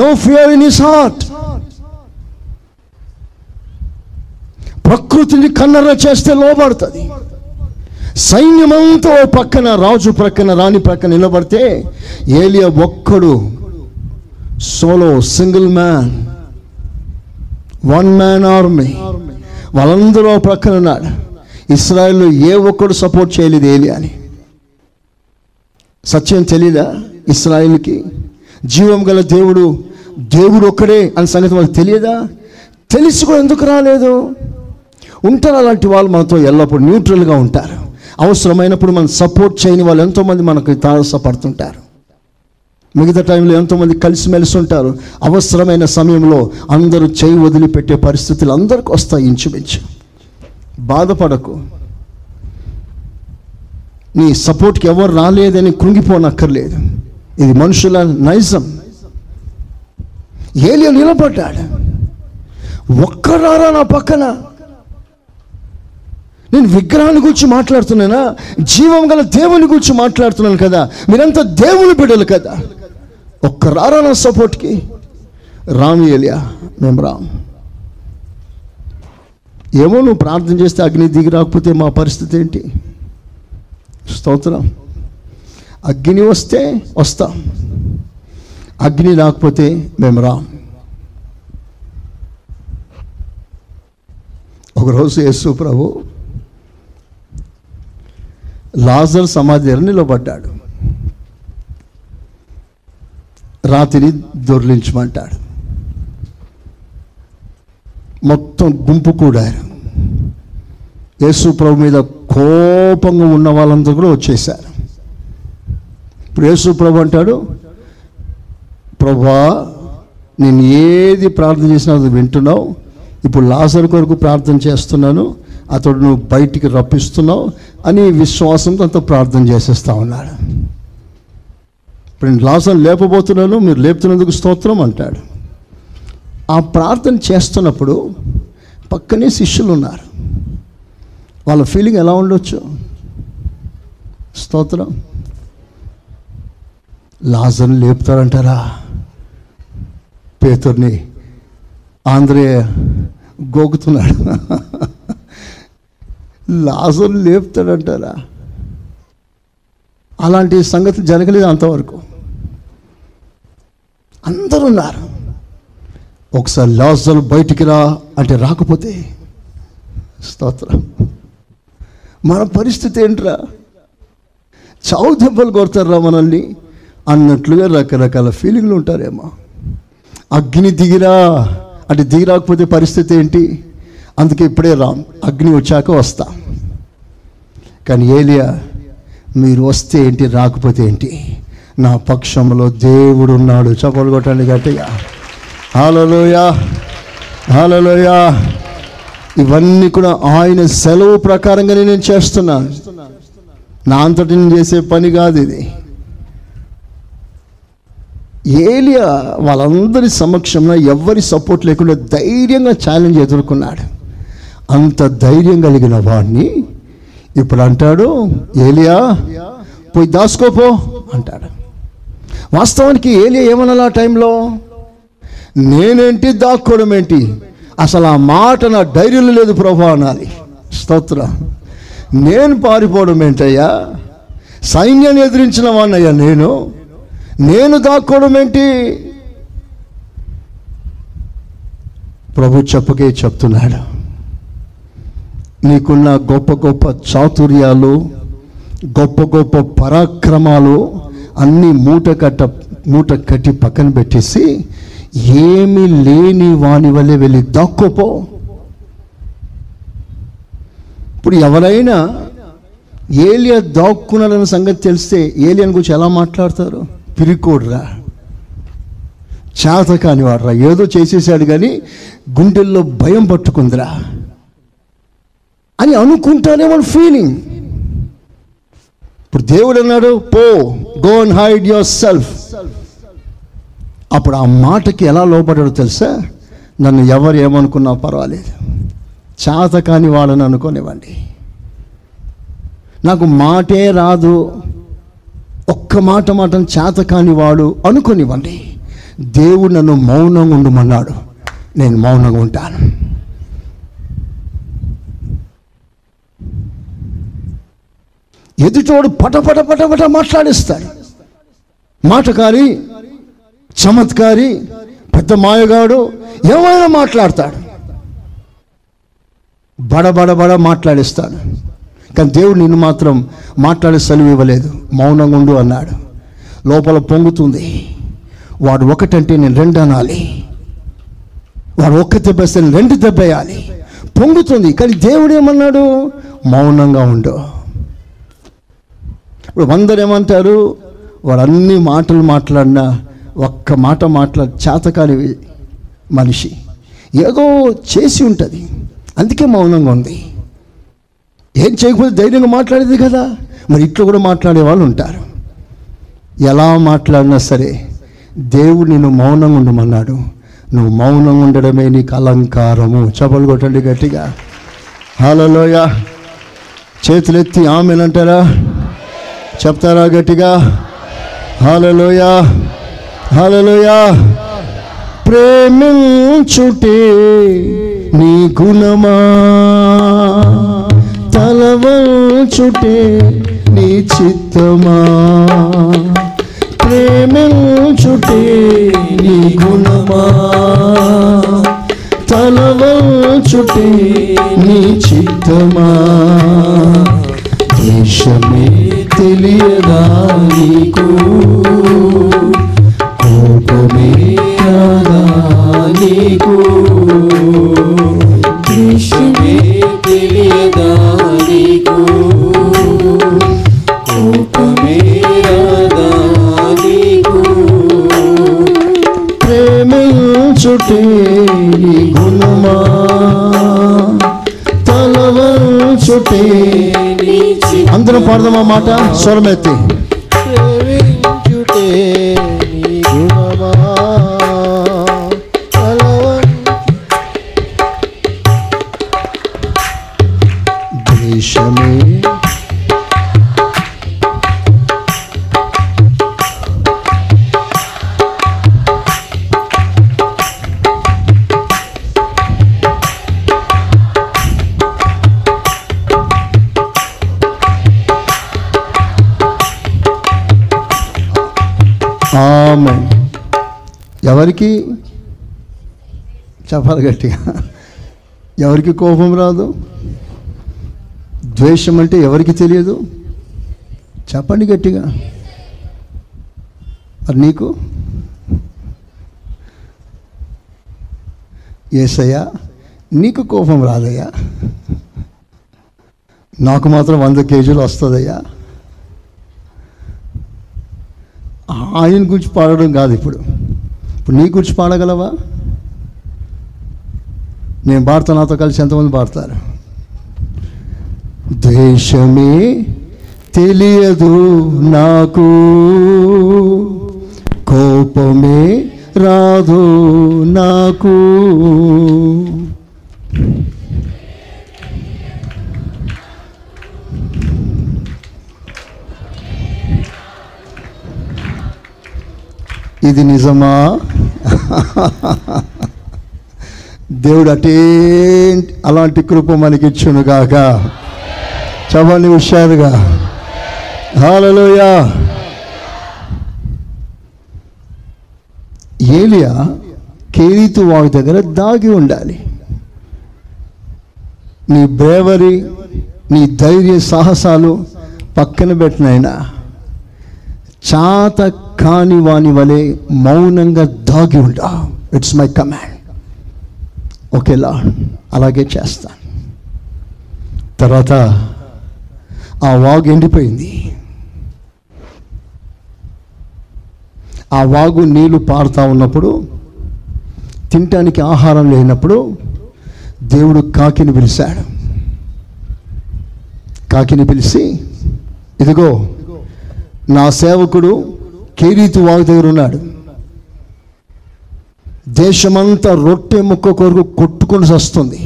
No fear in his heart. ప్రకృతిని కన్నర చేస్తే లోబడుతుంది. సైన్యమంతా ఓ పక్కన, రాజు ప్రక్కన, రాణి ప్రక్కన నిలబడితే ఏలియా ఒక్కడు, solo, single man, one man army, వాళ్ళందరూ ప్రక్కన ఉన్నాడు. ఇస్రాయల్లో ఏ ఒక్కడు సపోర్ట్ చేయలేదు ఏలియాని. సత్యం తెలీదా ఇస్రాయల్కి? జీవం గల దేవుడు, దేవుడు ఒక్కడే అనే సంగతి వాళ్ళకి తెలియదా? తెలిసి కూడా ఎందుకు రాలేదు? ఉంటారు అలాంటి వాళ్ళు మనతో, ఎల్లప్పుడూ న్యూట్రల్గా ఉంటారు. అవసరమైనప్పుడు మనం సపోర్ట్ చేయని వాళ్ళు ఎంతోమంది మనకు తారసపడుతుంటారు. మిగతా టైంలో ఎంతోమంది కలిసిమెలిసి ఉంటారు. అవసరమైన సమయంలో అందరూ చేయి వదిలిపెట్టే పరిస్థితులు అందరికీ వస్తాయి ఇంచుమించు. బాధపడకు, నీ సపోర్ట్కి ఎవరు రాలేదని కృంగిపోనక్కర్లేదు. ఇది మనుషుల నైజం. ఏలియా నిలబడ్డాడు. ఒక్కరారా నా పక్కన? నేను విగ్రహాన్ని గురించి మాట్లాడుతున్నానా? జీవం గల దేవుని గురించి మాట్లాడుతున్నాను కదా. మీరంతా దేవుని బిడ్డలు కదా. ఒక్కరారా నా సపోర్ట్కి? రామ్ ఏలియా, మేము రామ్. ఏమో నువ్వు ప్రార్థన చేస్తే అగ్ని దిగి రాకపోతే మా పరిస్థితి ఏంటి? స్తోత్రం. అగ్ని వస్తే వస్తాం, అగ్ని రాకపోతే మేము రామ్. ఒకరోజు యేసు ప్రభు లాజరు సమాధి దగ్గర నిలబడ్డాడు. రాత్రి దొర్లించమంటాడు. మొత్తం గుంపు కూడారు. యేసు ప్రభు మీద కోపంగా ఉన్న వాళ్ళందరూ కూడా వచ్చేసారు. ఇప్పుడు యేసు ప్రభు అంటాడు, ప్రభువా నేను ఏది ప్రార్థన చేసినా అది వింటున్నావు. ఇప్పుడు లాజరు కొరకు ప్రార్థన చేస్తున్నాను, అతడు నువ్వు బయటికి రప్పిస్తున్నావు అని విశ్వాసంతో అంత ప్రార్థన చేసేస్తా ఉన్నాడు. ఇప్పుడు నేను లాజరు లేపబోతున్నాను, మీరు లేపుతున్నందుకు స్తోత్రం అంటాడు. ఆ ప్రార్థన చేస్తున్నప్పుడు పక్కనే శిష్యులు ఉన్నారు. వాళ్ళ ఫీలింగ్ ఎలా ఉండొచ్చు? స్తోత్రం, లాజర్ని లేపుతారంటారా? పేతుర్ని ఆంద్రయ గోకుతున్నాడు, లాజర్ని లేపుతాడంటారా? అలాంటి సంగతులు జరగలేదు అంతవరకు. అందరూ ఉన్నారు. ఒకసారి లాజరు బయటికి రా అంటే రాకపోతే, స్తోత్రం, మన పరిస్థితి ఏంట్రా? చావు దెబ్బలు కొడతారా మనల్ని అన్నట్లుగా రకరకాల ఫీలింగ్లు ఉంటారేమో. అగ్ని దిగిరా అంటే దిగి రాకపోతే పరిస్థితి ఏంటి? అందుకే ఇప్పుడే రాం, అగ్ని వచ్చాక వస్తా. కానీ ఏలియా, మీరు వస్తే ఏంటి రాకపోతే ఏంటి, నా పక్షంలో దేవుడు ఉన్నాడు. చప్పలు కొట్టండి గట్టిగా, హల్లెలూయా హల్లెలూయా. ఇవన్నీ కూడా ఆయన సెలవు ప్రకారంగానే నేను చేస్తున్నాను. నా అంతటి నేను చేసే పని కాదు ఇది. ఏలియా వాళ్ళందరి సమక్షంలో ఎవరి సపోర్ట్ లేకుండా ధైర్యంగా ఛాలెంజ్ ఎదుర్కొన్నాడు. అంత ధైర్యం కలిగిన వాడిని ఇప్పుడు అంటాడు, ఏలియా పోయి దాసుకోపో అంటాడు. వాస్తవానికి ఏలియా ఏమనాలి ఆ టైంలో? నేనేంటి, దాక్కోవడం ఏంటి, అసలు ఆ మాట నా డైరీలో లేదు ప్రభు అనాలి. స్తోత్ర, నేను పారిపోవడం ఏంటయ్యా, సైన్యాన్ని ఎదిరించిన వాడినయ్యా నేను, నేను దాక్కోవడం ఏంటి? ప్రభు చెప్పకే చెప్తున్నాడు, నీకున్న గొప్ప గొప్ప చాతుర్యాలు, గొప్ప గొప్ప పరాక్రమాలు అన్నీ మూట కట్టి పక్కన పెట్టేసి ఏమీ లేని వాని వల్లే వెళ్ళి దాక్కోపో. ఇప్పుడు ఎవరైనా ఏలియా దాక్కున్నాడన్న సంగతి తెలిస్తే ఏలియాని గురించి ఎలా మాట్లాడతారు? పిరికోడ్రా, చేత కానివాడ్రా, ఏదో చేసేసాడు కానీ గుండెల్లో భయం పట్టుకుందిరా అని అనుకుంటానే వాడు ఫీలింగ్. ఇప్పుడు దేవుడు అన్నాడు, పో, go and hide yourself. అప్పుడు ఆ మాటకి ఎలా లోపడ్డాడో తెలుసా? నన్ను ఎవరు ఏమనుకున్నా పర్వాలేదు, చేత కాని వాళ్ళని అనుకోనివ్వండి, నాకు మాటే రాదు, ఒక్క మాట చేత కాని వాడు అనుకోనివ్వండి, దేవుడు నన్ను మౌనంగా ఉండమన్నాడు, నేను మౌనంగా ఉంటాను. ఎదుటోడు పటపట పటపట మాట్లాడిస్తాడు, మాటకారి, చమత్కారి, పెద్ద మాయగాడు, ఏమైనా మాట్లాడతాడు, బడబడబడ మాట్లాడిస్తాడు. కానీ దేవుడు నిన్ను మాత్రం మాట్లాడే సెలవు ఇవ్వలేదు, మౌనంగా ఉండు అన్నాడు. లోపల పొంగుతుంది, వాడు ఒకటంటే నేను రెండు అనాలి, వాడు ఒక్క దెబ్బేస్తే నేను రెండు దెబ్బేయాలి, పొంగుతుంది. కానీ దేవుడు ఏమన్నాడు? మౌనంగా ఉండు. ఇప్పుడు అందరూ ఏమంటారు, వాడు అన్ని మాటలు మాట్లాడినా ఒక్క మాట చేతకాని మనిషి, ఏదో చేసి ఉంటుంది, అందుకే మౌనంగా ఉంది. ఏం చేయకపోతే ధైర్యంగా మాట్లాడేది కదా. మరి ఇట్లా కూడా మాట్లాడే వాళ్ళు ఉంటారు. ఎలా మాట్లాడినా సరే దేవుడు నిన్ను మౌనంగా ఉండమన్నాడు, నువ్వు మౌనంగా ఉండడమే నీకు అలంకారము. చపలు కొట్టండి గట్టిగా, హల్లెలూయ. చేతులెత్తి ఆమేన్ అంటారా? చెప్తారా గట్టిగా? హల్లెలూయ హల్లెలూయా. ప్రేమించుటే నీ గుణమా, తలవంచుటే నీ చిత్తమా, ప్రేమించుటే నీ గుణమా, తలవంచుటే నీ చిత్తమా, దేశమే తెలియదా నీకు, నీకు కృష్ణమే తెలియదా నీకు, కోపమే రాదా నీకు, ప్రేమ చుటే గుణమా తలవన్ చుటే. అందరూ పాడదాం ఆ మాట స్వరమెత్తి. ఎవరికి చెప్పాలి గట్టిగా, ఎవరికి కోపం రాదు, ద్వేషం అంటే ఎవరికి తెలియదు, చెప్పండి గట్టిగా. మరి నీకు ఏసయ్యా నీకు కోపం రాదయ్యా, నాకు మాత్రం 100 కేజీలు వస్తుందయ్యా. ఆయన గురించి పాడడం కాదు ఇప్పుడు, ఇప్పుడు నీ గురించి పాడగలవా? నేను పాడతా, నాతో కలిసి ఎంతమంది పాడతారు? ద్వేషమే తెలియదు నాకు, కోపమే రాదు నాకు, ఇది నిజమా? దేవుడు అటే అలాంటి కృప మనకిచ్చును గాక. చవాలని హుషారుగా హల్లెలూయా. ఏలియా కేరీతు వాగు దగ్గర దాగి ఉండాలి. నీ బ్రేవరీ, నీ ధైర్య సాహసాలు పక్కన పెట్టినైనా చాత కాని వాని వలె మౌనంగా దాగి ఉండా. It's my command. ఓకేలా అలాగే చేస్తాను. తర్వాత ఆ వాగు ఎండిపోయింది. ఆ వాగు నీళ్లు పారుతూ ఉన్నప్పుడు, తినటానికి ఆహారం లేనప్పుడు దేవుడు కాకిని పిలిచాడు. కాకిని పిలిచి, ఇదిగో నా సేవకుడు కేరీతు వాగు దగ్గర ఉన్నాడు, దేశమంతా రొట్టె ముక్క కొరకు కొట్టుకొని వస్తుంది,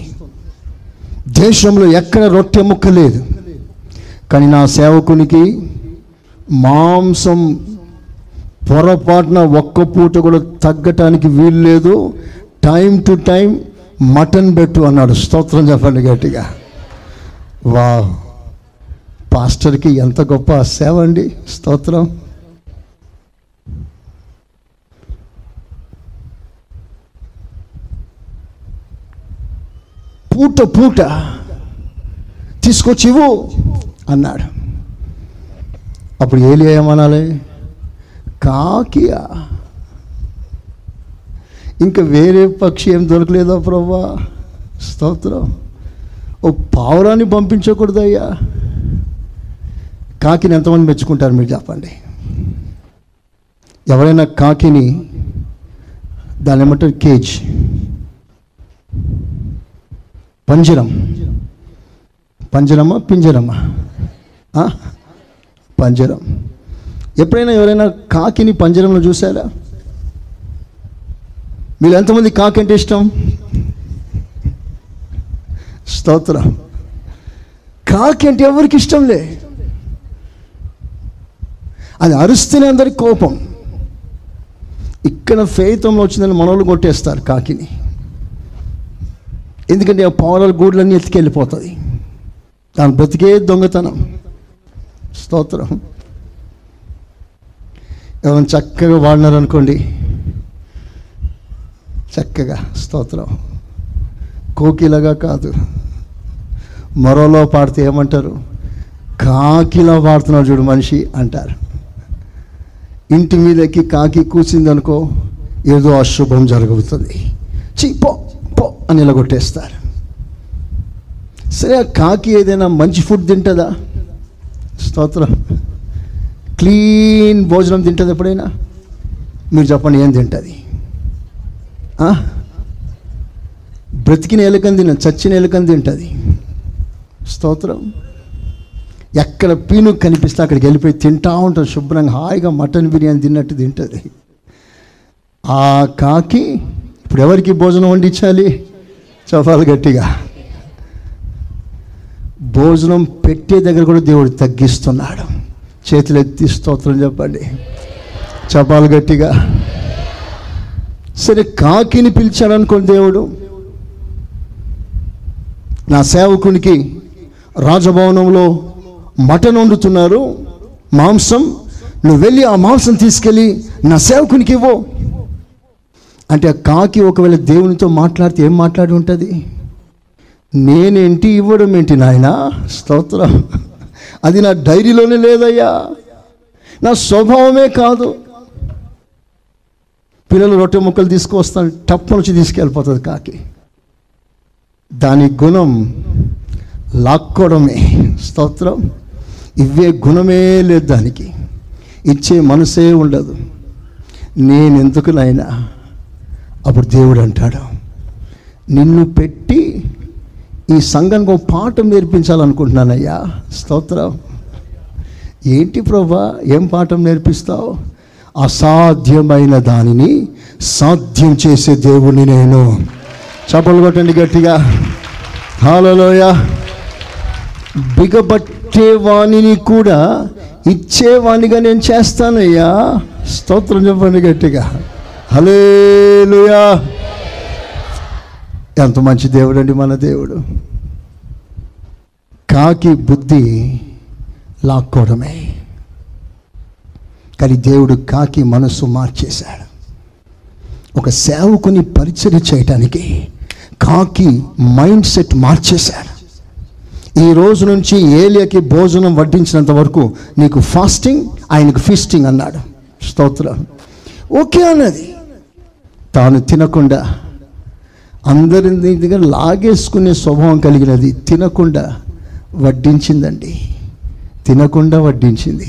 దేశంలో ఎక్కడ రొట్టె ముక్క లేదు, కానీ నా సేవకునికి మాంసం పొరపాటున ఒక్క పూట కూడా తగ్గటానికి వీలు లేదు, టైం టు టైం మటన్ పెట్టు అన్నాడు. స్తోత్రం చెప్పండి గట్టిగా. వా, పాస్టర్కి ఎంత గొప్ప సేవ అండి. స్తోత్రం. పూట పూట తీసుకొచ్చి ఇవ్వు అన్నాడు. అప్పుడు ఏలియా ఏమనాలి? కాకియా, ఇంకా వేరే పక్షి ఏం దొరకలేదా ప్రభువా? స్తోత్రం. ఓ పావురాన్ని పంపించకూడదయ్యా. కాకిని ఎంతమంది మెచ్చుకుంటారు మీరు చెప్పండి? ఎవరైనా కాకిని, దాని ఏమంటారు, కేజ్, పంజరం, పంజరమా పింజరమా? పంజరం. ఎప్పుడైనా ఎవరైనా కాకిని పంజరంలో చూసారా? మీరు ఎంతమంది కాకి అంటే ఇష్టం? స్తోత్రం. కాకి అంటే ఎవరికి ఇష్టం లే. అది అరుస్తేనే అందరికి కోపం. ఇక్కడ ఫెయితంలో వచ్చిందని మనోళ్ళు కొట్టేస్తారు కాకిని, ఎందుకంటే ఆ పావుల గూడ్లన్నీ ఎత్తుకెళ్ళిపోతుంది, దాని బ్రతికే దొంగతనం. స్తోత్రం. ఎవరైనా చక్కగా వాడినారనుకోండి, చక్కగా, స్తోత్రం, కోకిలగా కాదు మరోలో పాడితే ఏమంటారు? కాకిలా పాడుతున్నాడు చూడు మనిషి అంటారు. ఇంటి మీదకి కాకి కూర్చిందనుకో, ఏదో అశుభం జరుగుతుంది, చీ పో పో అని ఇలా కొట్టేస్తారు. సరే, ఆ కాకి ఏదైనా మంచి ఫుడ్ తింటుందా? స్తోత్రం. క్లీన్ భోజనం తింటుంది ఎప్పుడైనా? మీరు చెప్పండి ఏం తింటుంది? బ్రతికిన ఎలుకని తిన, చచ్చిన ఎలుకని తింటుంది. స్తోత్రం. ఎక్కడ పీను కనిపిస్తే అక్కడికి వెళ్ళిపోయి తింటూ ఉంటుంది. శుభ్రంగా హాయిగా మటన్ బిర్యానీ తిన్నట్టు తింటుంది. ఆ కాకి ఇప్పుడు ఎవరికి భోజనం వండించాలి? చపాలు గట్టిగా. భోజనం పెట్టే దగ్గర కూడా దేవుడు తగ్గిస్తున్నాడు. చేతులు ఎత్తి స్తోత్రం చెప్పండి, చపాలు గట్టిగా. సరే, కాకిని పిలిచాడు అనుకోండి దేవుడు, నా సేవకునికి రాజభవనంలో మటన్ వండుతున్నారు, మాంసం, నువ్వు వెళ్ళి ఆ మాంసం తీసుకెళ్ళి నా సేవకునికి ఇవ్వు అంటే, ఆ కాకి ఒకవేళ దేవునితో మాట్లాడితే ఏం మాట్లాడి ఉంటుంది? నేనేంటి, ఇవ్వడం ఏంటి నాయనా? స్తోత్రం. అది నా డైరీలోనే లేదయ్యా, నా స్వభావమే కాదు. పిల్లలు రొట్టె ముక్కలు తీసుకువస్తాను, టప్ప నుంచి తీసుకెళ్ళిపోతుంది కాకి. దాని గుణం లాక్కోవడమే. స్తోత్రం. ఇవే గుణమే లేదు దానికి, ఇచ్చే మనసే ఉండదు. నేనెందుకు నాయనా? అప్పుడు దేవుడు అంటాడు, నిన్ను పెట్టి ఈ సంఘానికి ఒక పాఠం నేర్పించాలనుకుంటున్నానయ్యా. స్తోత్రం. ఏంటి ప్రభా, ఏం పాఠం నేర్పిస్తావు? అసాధ్యమైన దానిని సాధ్యం చేసే దేవుణ్ణి నేను. చప్పలు కొట్టండి గట్టిగా, హల్లెలూయ. బిగబట్టేవాణిని కూడా ఇచ్చేవాణిగా నేను చేస్తానయ్యా. స్తోత్రం చెప్పండి గట్టిగా, హల్లెలూయా. ఎంత మంచి దేవుడు అండి మన దేవుడు. కాకి బుద్ధి లాక్కోవడమే, కానీ దేవుడు కాకి మనసు మార్చేశాడు. ఒక సేవకుని పరిచర్య చేయటానికి కాకి మైండ్ సెట్ మార్చేశాడు. ఈ రోజు నుంచి ఏలియాకి భోజనం వడ్డించినంత వరకు నీకు ఫాస్టింగ్, ఆయనకు ఫీస్టింగ్ అన్నాడు. స్తోత్రం. ఓకే అన్నది. తాను తినకుండా అందరి దగ్గర లాగేసుకునే స్వభావం కలిగినది తినకుండా వడ్డించిందండి, తినకుండా వడ్డించింది.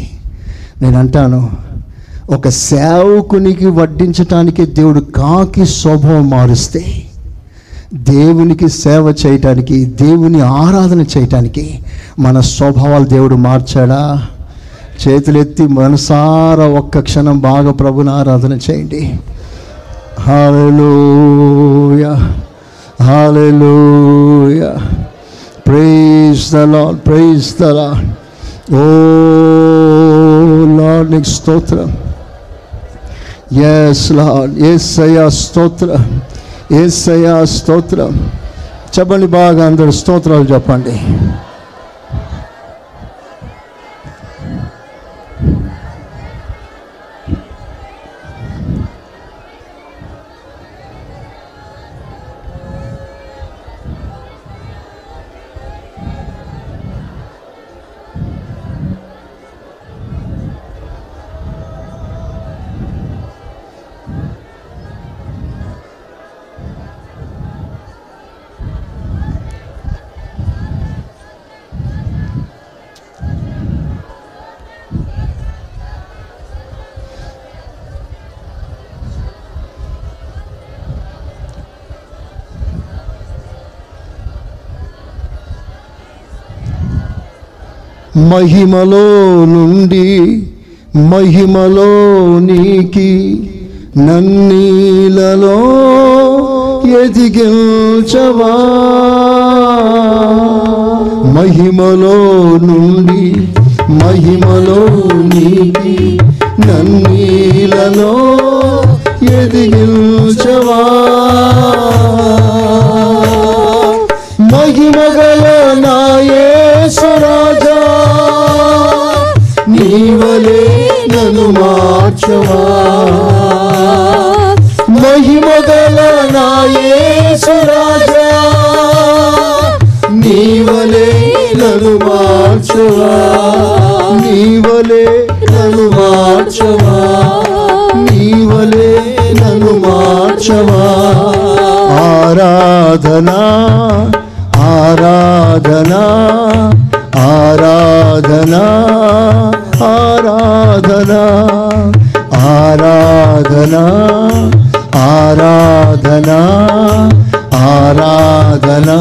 నేను అంటాను, ఒక సేవకునికి వడ్డించటానికి దేవుడు కాకి స్వభావం మారుస్తే, దేవునికి సేవ చేయటానికి, దేవుని ఆరాధన చేయటానికి మన స్వభావాలు దేవుడు మార్చాడా? చేతులెత్తి మనసారా ఒక్క క్షణం బాగా ప్రభుని ఆరాధన చేయండి. హల్లెలూయా, హల్లెలూయా. Praise the Lord, praise the Lord. Oh Lord నీకు స్తోత్రం. ఎస్ లార్డ్, యేసయ్యా స్తోత్రం, యేసయ్యా స్తోత్రం. చెప్పండి బాగా, అందరూ స్తోత్రాలు చెప్పండి. మహిమలో నుండి మహిమలో నీకి నన్నీలలో ఎదిగించవా, మహిమలో నుండి మహిమలో నీకి నన్నీలలో ఎదిగించవా, మహిమగల నాయేశ్వరాజా నీవలే నన్ను మార్చవా, మహిమగల నాయేశ్వరాజా నీవలే నన్ను మార్చవా, నీవలే నన్ను మార్చవా, నీవలే నన్ను మార్చవా. ఆరాధనా ఆరాధనా ఆరాధనా ఆరాధనా ఆరాధనా ఆరాధనా ఆరాధనా ఆరాధనా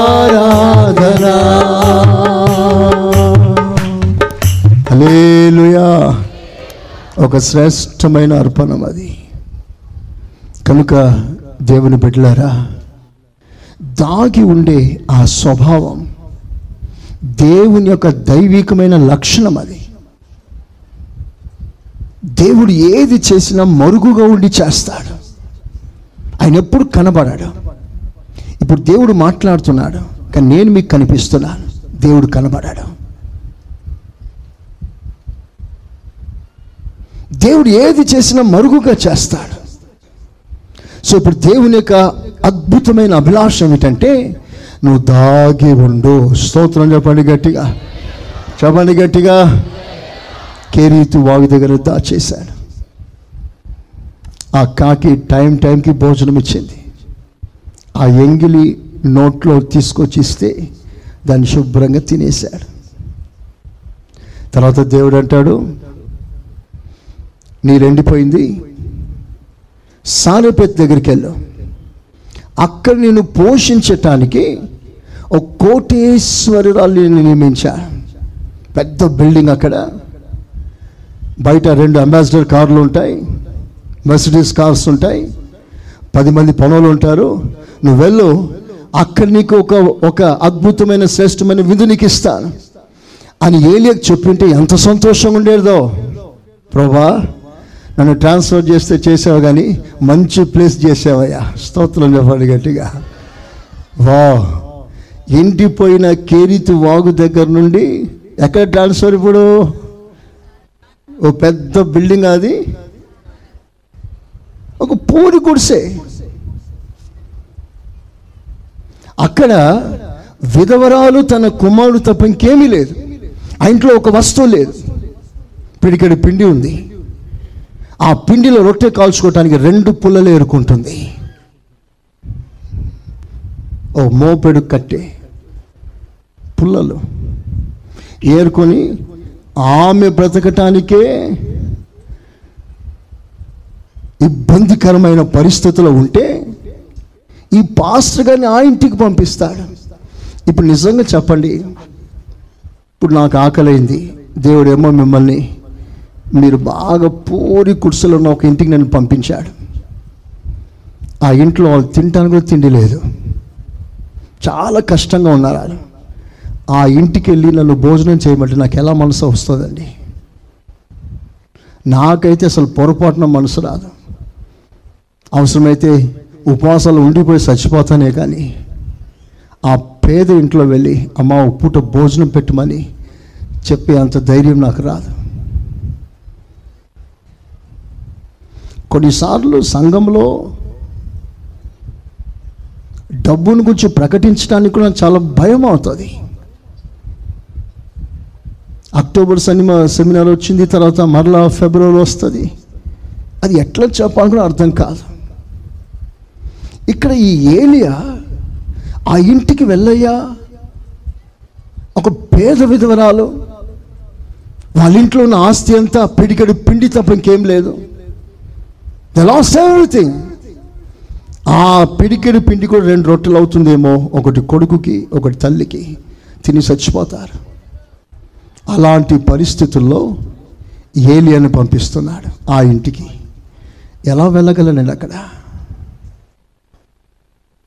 ఆరాధనా. హల్లెలూయా. ఒక శ్రేష్టమైన అర్పణం అది. కనుక దేవుని బిడ్డలారా, దాగి ఉండే ఆ స్వభావం దేవుని యొక్క దైవికమైన లక్షణం. అది దేవుడు ఏది చేసినా మరుగుగా ఉండి చేస్తాడు. ఆయన ఎప్పుడు కనబడాడు. ఇప్పుడు దేవుడు మాట్లాడుతున్నాడు, కానీ నేను మీకు కనిపిస్తున్నాను. దేవుడు కనబడాడు. దేవుడు ఏది చేసినా మరుగుగా చేస్తాడు. సో ఇప్పుడు దేవుని యొక్క అద్భుతమైన అభిలాష ఏమిటంటే నువ్వు దాగి ఉండు. స్తోత్రం చెప్పండి గట్టిగా, చెప్పండి గట్టిగా. కేరీతు వాగు దగ్గర దాచేశాడు. ఆ కాకి టైం టైంకి భోజనం ఇచ్చింది. ఆ ఎంగిలి నోట్లో తీసుకొచ్చి ఇస్తే దాన్ని శుభ్రంగా తినేశాడు. తర్వాత దేవుడు అంటాడు, నీరెండిపోయింది, సారెపేతు దగ్గరికి వెళ్ళు, అక్కడ నేను పోషించటానికి ఒక కోటేశ్వరురాలు నియమించాను. పెద్ద బిల్డింగ్, అక్కడ బయట 2 అంబాసిడర్ కార్లు ఉంటాయి, మెర్సిడీస్ కార్స్ ఉంటాయి, 10 మంది పనులు ఉంటారు. నువ్వు వెళ్ళు, అక్కడ నీకు ఒక అద్భుతమైన శ్రేష్టమైన విధి నీకు ఇస్తాను అని ఏలియాకు చెప్పింటే ఎంత సంతోషంగా ఉండేదో. ప్రభువా, నన్ను ట్రాన్స్ఫర్ చేస్తే చేసావు, కానీ మంచి ప్లేస్ చేసావయ్యా. స్తోత్రం చెప్పండి గట్టిగా. వా, ఎండిపోయిన కేరీతు వాగు దగ్గర నుండి ఎక్కడ ట్రాన్స్ఫర్? ఇప్పుడు ఓ పెద్ద బిల్డింగ్, అది ఒక పూరి గుడిసే. అక్కడ విధవరాలు తన కుమారుడు తప్ప ఇంకేమీ లేదు. ఆ ఇంట్లో ఒక వస్తువు లేదు. పిడికెడు పిండి ఉంది. ఆ పిండిలో రొట్టె కాల్చుకోవటానికి 2 పుల్లలు ఏరుకుంటుంది. ఓ మోపెడు కట్టే పుల్లలు ఏరుకొని ఆమె బ్రతకటానికే ఇబ్బందికరమైన పరిస్థితులు ఉంటే ఈ పాస్టర్ గారిని ఆ ఇంటికి పంపిస్తాడు. ఇప్పుడు నిజంగా చెప్పండి, ఇప్పుడు నాకు ఆకలైంది, దేవుడేమో మిమ్మల్ని మీరు బాగా పూరి కుర్సులో ఉన్న ఒక ఇంటికి నన్ను పంపించాడు. ఆ ఇంట్లో వాళ్ళు తినడానికి కూడా తిండి లేదు, చాలా కష్టంగా ఉన్నారు వాళ్ళు. ఆ ఇంటికి వెళ్ళి నన్ను భోజనం చేయమంటే నాకు ఎలా మనసు వస్తుందండి? నాకైతే అసలు పొరపాటున మనసు రాదు. అవసరమైతే ఉపవాసాలు ఉండిపోయి చచ్చిపోతానే, కానీ ఆ పేద ఇంట్లో వెళ్ళి అమ్మ ఒక పూట భోజనం పెట్టమని చెప్పే అంత ధైర్యం నాకు రాదు. కొన్నిసార్లు సంఘంలో డబ్బును గురించి ప్రకటించడానికి కూడా చాలా భయం అవుతుంది. అక్టోబర్ సెమినార్ వచ్చింది, తర్వాత మరలా ఫిబ్రవరిలో వస్తుంది. అది ఎట్లా చెప్పాలని కూడా అర్థం కాదు. ఇక్కడ ఈ ఏలియా ఆ ఇంటికి వెళ్ళయ్యా, ఒక పేద విధవరాలు, వాళ్ళ ఇంట్లో ఉన్న ఆస్తి అంతా పిడికెడు పిండి తప్ప ఇంకేం లేదు. They lost everything. ఆ పిడికెడు పిండి కూడా 2 రొట్టెలు అవుతుందేమో, ఒకటి కొడుకుకి, ఒకటి తల్లికి, తిని చచ్చిపోతారు. అలాంటి పరిస్థితుల్లో ఏలియాను పంపిస్తున్నాడు ఆ ఇంటికి. ఎలా వెళ్ళగలనండి అక్కడ?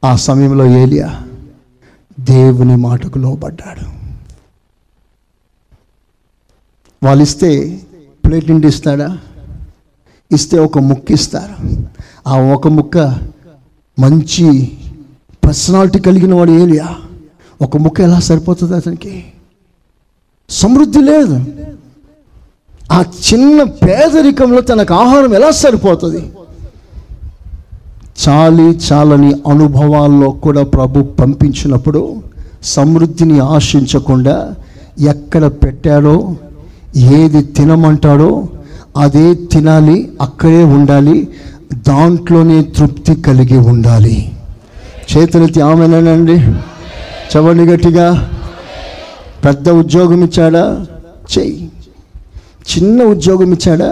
ఆ సమయంలో ఏలియా దేవుని మాటకు లోబడ్డాడు. వాళ్ళు ఇస్తే ప్లేట్ నిండి ఇస్తాడా? ఇస్తే ఒక ముక్క ఇస్తారు. ఆ ఒక ముక్క మంచి పర్సనాలిటీ కలిగిన వాడు ఏలియా, ఒక ముక్క ఎలా సరిపోతుంది అతనికి? సమృద్ధి లేదు. ఆ చిన్న పేదరికంలో తనకు ఆహారం ఎలా సరిపోతుంది? చాలి చాలని అనుభవాల్లో కూడా ప్రభు పంపించినప్పుడు సమృద్ధిని ఆశించకుండా ఎక్కడ పెట్టాడో, ఏది తినమంటాడో అదే తినాలి, అక్కడే ఉండాలి, దాంట్లోనే తృప్తి కలిగి ఉండాలి. చేతులెత్తి ఆమేనండి చెప్పండి గట్టిగా. పెద్ద ఉద్యోగం ఇచ్చాడా? చెయ్యి. చిన్న ఉద్యోగం ఇచ్చాడా?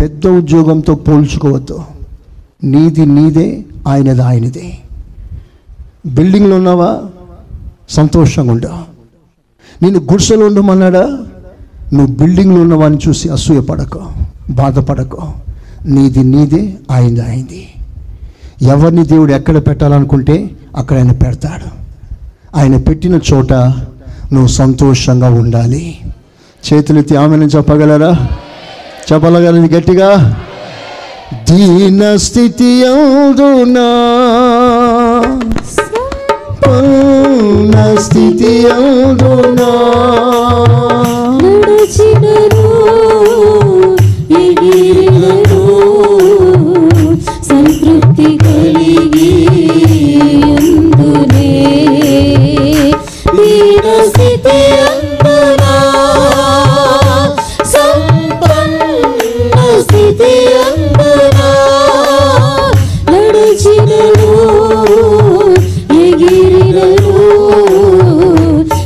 పెద్ద ఉద్యోగంతో పోల్చుకోవద్దు. నీది నీదే, ఆయనది ఆయనదే. బిల్డింగ్లో ఉన్నావా? సంతోషంగా ఉండా. నేను గుడిసెలో ఉండమన్నాడా? నువ్వు బిల్డింగ్లో ఉన్నవాడిని చూసి అసూయపడకు, బాధపడకు. నీది నీదే, ఆయనది ఆయనది. ఎవరిని దేవుడు ఎక్కడ పెట్టాలనుకుంటే అక్కడ ఆయన పెడతాడు. ఆయన పెట్టిన చోట నువ్వు సంతోషంగా ఉండాలి. చేతులెత్తి ఆమెను చెప్పగలరా? చెప్పగలని గట్టిగా. దీన స్థితి యందునా పూర్ణ స్థితి యందునా నడచినను ఎగిరినను సంతృప్తి కలిగి యందునే దీన స్థితి యందునా సంపన్న స్థితి యందునా నడచినను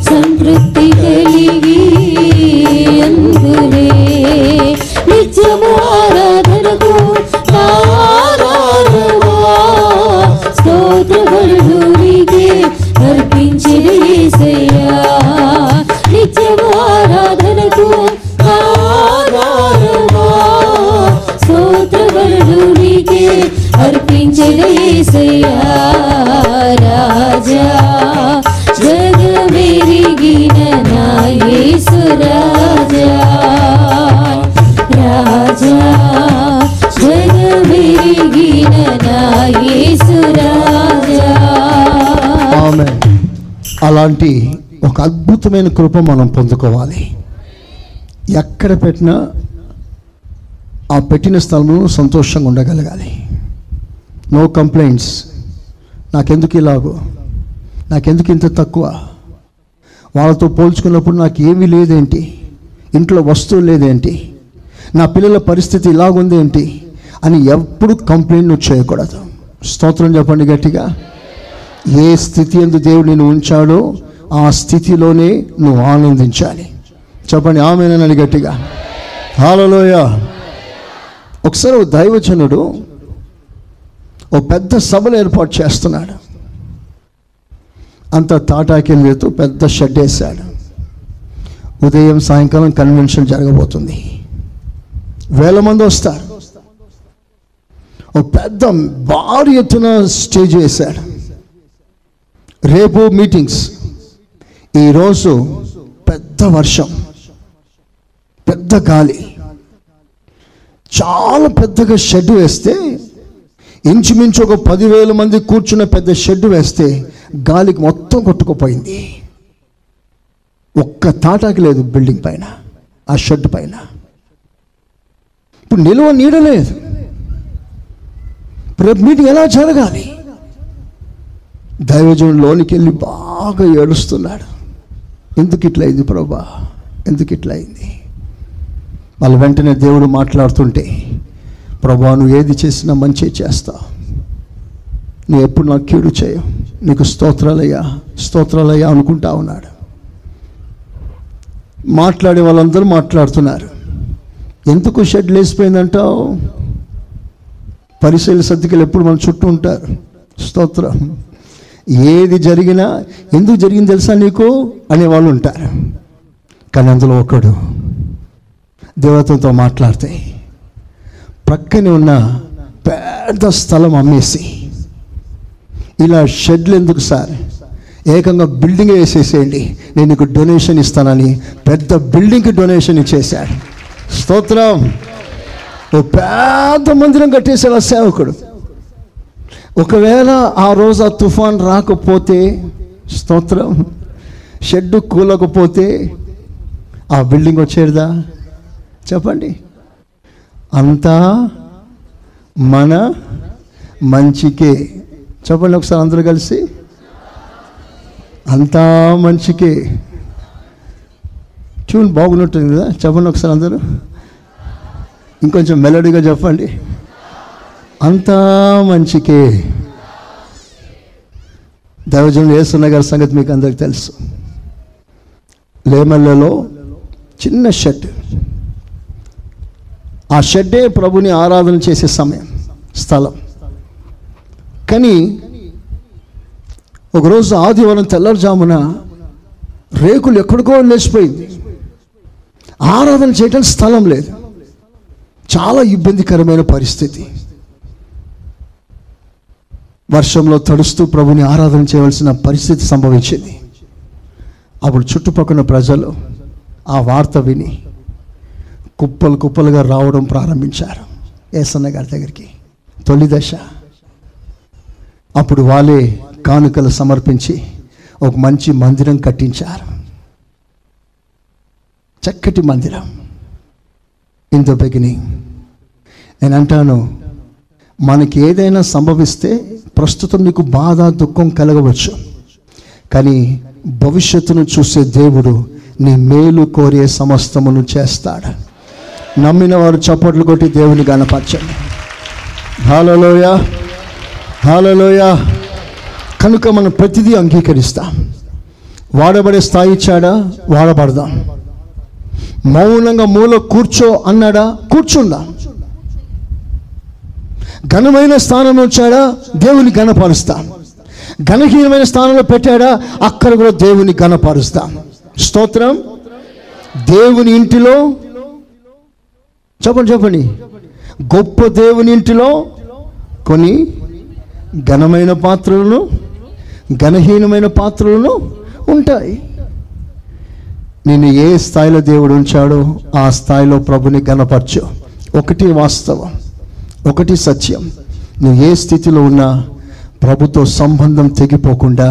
సంతృప్తి కలిగి అందునే నిత్యము ఆరాధనకు స్తోత్రవరుడికే అర్పించిన యేసయ్యా నిత్యము ఆరాధనకు స్తోత్రవరుడికే అర్పించిన యేసయ్యా రాజా జగమెరిగిన నా యేసు రాజా రాజా జగమెరిగిన నా యేసు రాజా. ఆమేన్. అలాంటి ఒక అద్భుతమైన కృప మనం పొందుకోవాలి. ఎక్కడ పెట్టినా ఆ పెట్టిన స్థలంలో సంతోషంగా ఉండగలగాలి. No complaints. నాకెందుకు ఇలాగో, నాకెందుకు ఇంత తక్కువ, వాళ్ళతో పోల్చుకున్నప్పుడు నాకు ఏమీ లేదేంటి, ఇంట్లో వస్తువు లేదేంటి, నా పిల్లల పరిస్థితి ఇలాగుందేంటి అని ఎప్పుడు కంప్లైంట్ నువ్వు చేయకూడదు. స్తోత్రం చెప్పండి గట్టిగా. ఏ స్థితి యందు దేవుడు నిన్ను ఉంచాడో ఆ స్థితిలోనే నువ్వు ఆనందించాలి. చెప్పండి ఆమేనని గట్టిగా. హల్లెలూయా. ఒకసారి ఓ దైవజనుడు ఓ పెద్ద సభలు ఏర్పాటు చేస్తున్నాడు. అంత తాటాకిలతో పెద్ద షెడ్ వేశాడు. ఉదయం సాయంకాలం కన్వెన్షన్ జరగబోతుంది. 1000 మంది వస్తారు. ఒక పెద్ద భారీ ఎత్తున స్టేజ్ వేశాడు. రేపు మీటింగ్స్, ఈరోజు పెద్ద వర్షం, పెద్ద గాలి. చాలా పెద్దగా షెడ్ వేస్తే ఇంచుమించు ఒక 10,000 మంది కూర్చున్న పెద్ద షెడ్ వేస్తే గాలికి మొత్తం కొట్టుకుపోయింది. ఒక్క తాటాకి లేదు బిల్డింగ్ పైన, ఆ షెడ్ పైన. ఇప్పుడు నిలువ నీడలేదు. ఇప్పుడు రేపు మీటింగ్ ఎలా జరగాలి? దైవజనుడు లోనికి వెళ్ళి బాగా ఏడుస్తున్నాడు. ఎందుకు ఇట్లా అయింది ప్రభా, ఎందుకు ఇట్లా అయింది? వాళ్ళ వెంటనే దేవుడు మాట్లాడుతుంటే, ప్రభా నువ్వు ఏది చేసినా మంచి చేస్తావు, నువ్వు ఎప్పుడు నాకు కీడు చేయవు, నీకు స్తోత్రాలయ్యా స్తోత్రాలయ్యా అనుకుంటా ఉన్నాడు. మాట్లాడే వాళ్ళందరూ మాట్లాడుతున్నారు. ఎందుకు షెడ్ లేసిపోయిందంటావు? పరిశీలి సద్దికలు ఎప్పుడు మన చుట్టూ ఉంటారు. స్తోత్రం. ఏది జరిగినా ఎందుకు జరిగింది తెలుసా నీకు అనేవాళ్ళు ఉంటారు. కానీ అందులో ఒకడు దేవతలతో మాట్లాడతాయి. ప్రక్కనే ఉన్న పెద్ద స్థలం అమ్మేసి ఇలా షెడ్లు ఎందుకు సార్, ఏకంగా బిల్డింగ్ వేసేసేయండి, నేను నీకు డొనేషన్ ఇస్తానని పెద్ద బిల్డింగ్కి డొనేషన్ ఇచ్చేశాడు. స్తోత్రం. ఓ పెద్ద మందిరం కట్టేశాడు ఆ సేవకుడు. ఒకవేళ ఆ రోజు ఆ తుఫాన్ రాకపోతే, స్తోత్రం, షెడ్ కూలకపోతే ఆ బిల్డింగ్ వచ్చేదా? చెప్పండి. అంతా మన మంచికే. చెప్పండి ఒకసారి అందరూ కలిసి, అంతా మంచికే. ట్యూన్ బాగున్నట్టుంది కదా. చెప్పండి ఒకసారి అందరూ, ఇంకొంచెం మెలోడీగా చెప్పండి. అంతా మంచికే. దైవజనులు యేసన్న గారి సంగతి మీకు అందరికీ తెలుసు. లేమల్లలో చిన్న షెడ్. ఆ షెడ్డే ప్రభుని ఆరాధన చేసే సమయం, స్థలం. కానీ ఒకరోజు ఆదివారం తెల్లవారుజామున రేకులు ఎక్కడికో లేచిపోయింది. ఆరాధన చేయడానికి స్థలం లేదు. చాలా ఇబ్బందికరమైన పరిస్థితి. వర్షంలో తడుస్తూ ప్రభుని ఆరాధన చేయవలసిన పరిస్థితి సంభవించింది. అప్పుడు చుట్టుపక్కల ప్రజలు ఆ వార్త విని కుప్పలు కుప్పలుగా రావడం ప్రారంభించారు యేసన్న గారి దగ్గరికి. తొలి దశ. అప్పుడు వాళ్ళే కానుకలు సమర్పించి ఒక మంచి మందిరం కట్టించారు. చక్కటి మందిరం. ఇన్ ద బిగినింగ్ నేను అంటాను, మనకి ఏదైనా సంభవిస్తే ప్రస్తుతం నీకు బాధ దుఃఖం కలగవచ్చు, కానీ భవిష్యత్తును చూసే దేవుడు నీ మేలు కోరే సమస్తమును చేస్తాడు. నమ్మిన వారు చప్పట్లు కొట్టి దేవుని గణపరచండి. హల్లెలూయా, హల్లెలూయా. కనుక మనం ప్రతిదీ అంగీకరిస్తాం. వాడబడే స్థాయి ఇచ్చాడా? వాడబడదాం. మౌనంగా మూల కూర్చో అన్నాడా? కూర్చుందాం. ఘనమైన స్థానంలో వచ్చాడా? దేవుని గణపరుస్తాం. ఘనహీనమైన స్థానంలో పెట్టాడా? అక్కడ కూడా దేవుని గణపరుస్తాం. స్తోత్రం. దేవుని ఇంటిలో చెప్పండి, గొప్ప దేవుని ఇంటిలో కొన్ని ఘనమైన పాత్రలను ఘనహీనమైన పాత్రలను ఉంటాయి. నిన్ను ఏ స్థాయిలో దేవుడు ఉంచాడో ఆ స్థాయిలో ప్రభుని గణపరచు. ఒకటి వాస్తవం, ఒకటి సత్యం, నువ్వు ఏ స్థితిలో ఉన్నా ప్రభుతో సంబంధం తెగిపోకుండా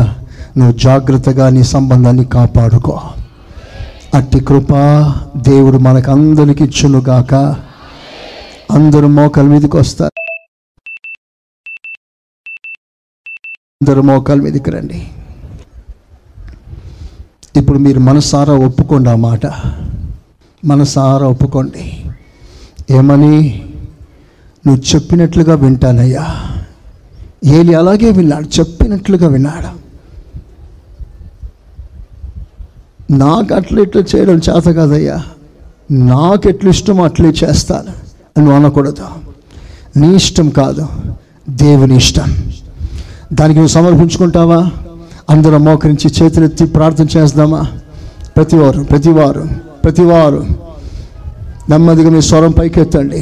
నువ్వు జాగ్రత్తగా నీ సంబంధాన్ని కాపాడుకో. అట్టి కృప దేవుడు మనకందరికి ఇచ్చునుగాక. అందరూ మోకాల మీదకి వస్తారు. అందరూ మోకాల మీదకి రండి. ఇప్పుడు మీరు మనసారా ఒప్పుకోండి ఆ మాట. మనసారా ఒప్పుకోండి. ఏమని? నువ్వు చెప్పినట్లుగా వింటానయ్యా. ఏలి అలాగే విన్నాడు, చెప్పినట్లుగా విన్నాడు. నాకు అట్లా ఇట్లా చేయడం చేత కాదయ్యా, నాకు ఎట్లు ఇష్టమో అట్లే చేస్తాను నువ్వు అనకూడదు. నీ ఇష్టం కాదు, దేవుని ఇష్టం. దానికి నువ్వు సమర్పించుకుంటావా? అందరం మోకరించి చేతులెత్తి ప్రార్థన చేద్దామా? ప్రతివారు ప్రతివారు ప్రతివారు నెమ్మదిగా మీ స్వరం పైకెత్తండి.